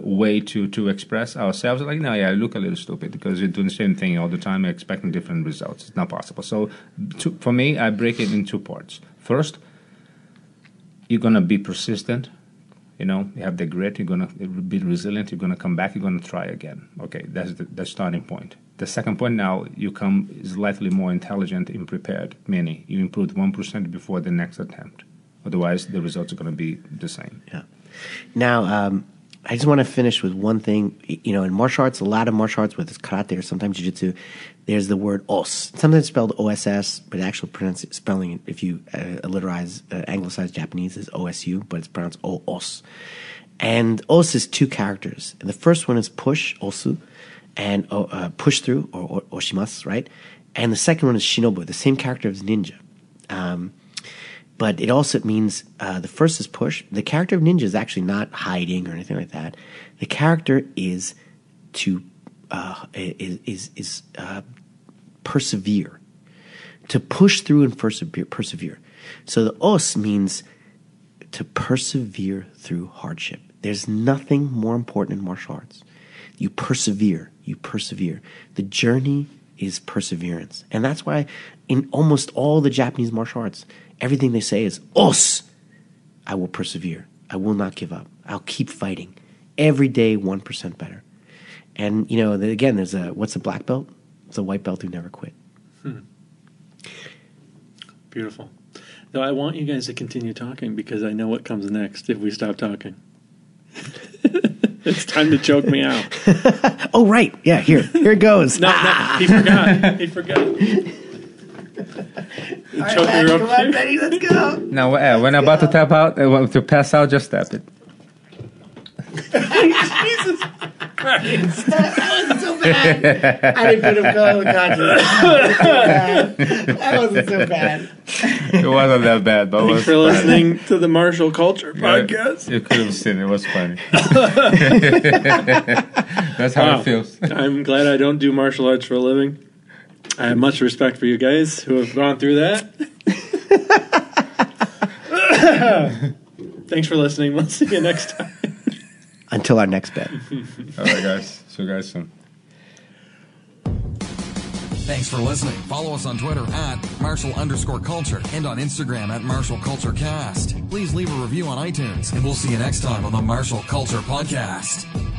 way to, to express ourselves, like, no, yeah, I look a little stupid because you're doing the same thing all the time expecting different results. It's not possible. So to, for me, I break it in two parts. First, you're going to be persistent. You know, you have the grit, you're going to be resilient, you're going to come back, you're going to try again. Okay, that's the, the starting point. The second point now, you come slightly more intelligent and prepared, meaning you improved one percent before the next attempt. Otherwise, the results are going to be the same. Yeah. Now, um, I just want to finish with one thing. You know, in martial arts, a lot of martial arts, whether it's karate or sometimes jiu-jitsu, there's the word os. Sometimes it's spelled O S S, but the actual spelling, if you uh, allitterize, uh, anglicize Japanese, is O S U, but it's pronounced O-os. And os is two characters. And the first one is push, osu, and uh, push through, or oshimasu, right? And the second one is shinobu, the same character as ninja. Um, but it also means, uh, the first is push. The character of ninja is actually not hiding or anything like that. The character is to Uh, is is, is uh, persevere, to push through and persevere, persevere. So the os means to persevere through hardship. There's nothing more important in martial arts. You persevere, you persevere. The journey is perseverance. And that's why in almost all the Japanese martial arts, everything they say is, os, I will persevere. I will not give up. I'll keep fighting. Every day, one percent better. And, you know, again, there's a, what's a black belt? It's a white belt who never quit. Hmm. Beautiful. Though I want you guys to continue talking because I know what comes next if we stop talking. It's time to choke me out. Oh, right. Yeah, here. Here it goes. no, no, he forgot. He forgot. All right, Betty, come on, Betty, let's go. Now, uh, when I'm about to tap out, uh, to pass out, just tap it. Jesus That wasn't so bad. I didn't put him going with conscience. That wasn't so bad. It wasn't that bad, but thanks for listening to the Martial Culture Podcast. You could have seen it. It was funny. That's how wow. it feels. I'm glad I don't do martial arts for a living. I have much respect for you guys who have gone through that. Thanks for listening. We'll see you next time. Until our next bet. All right, guys. See you guys soon. Thanks for listening. Follow us on Twitter at Martial underscore Culture and on Instagram at Martial Culture Cast. Please leave a review on iTunes, and we'll see you next time on the Martial Culture Podcast.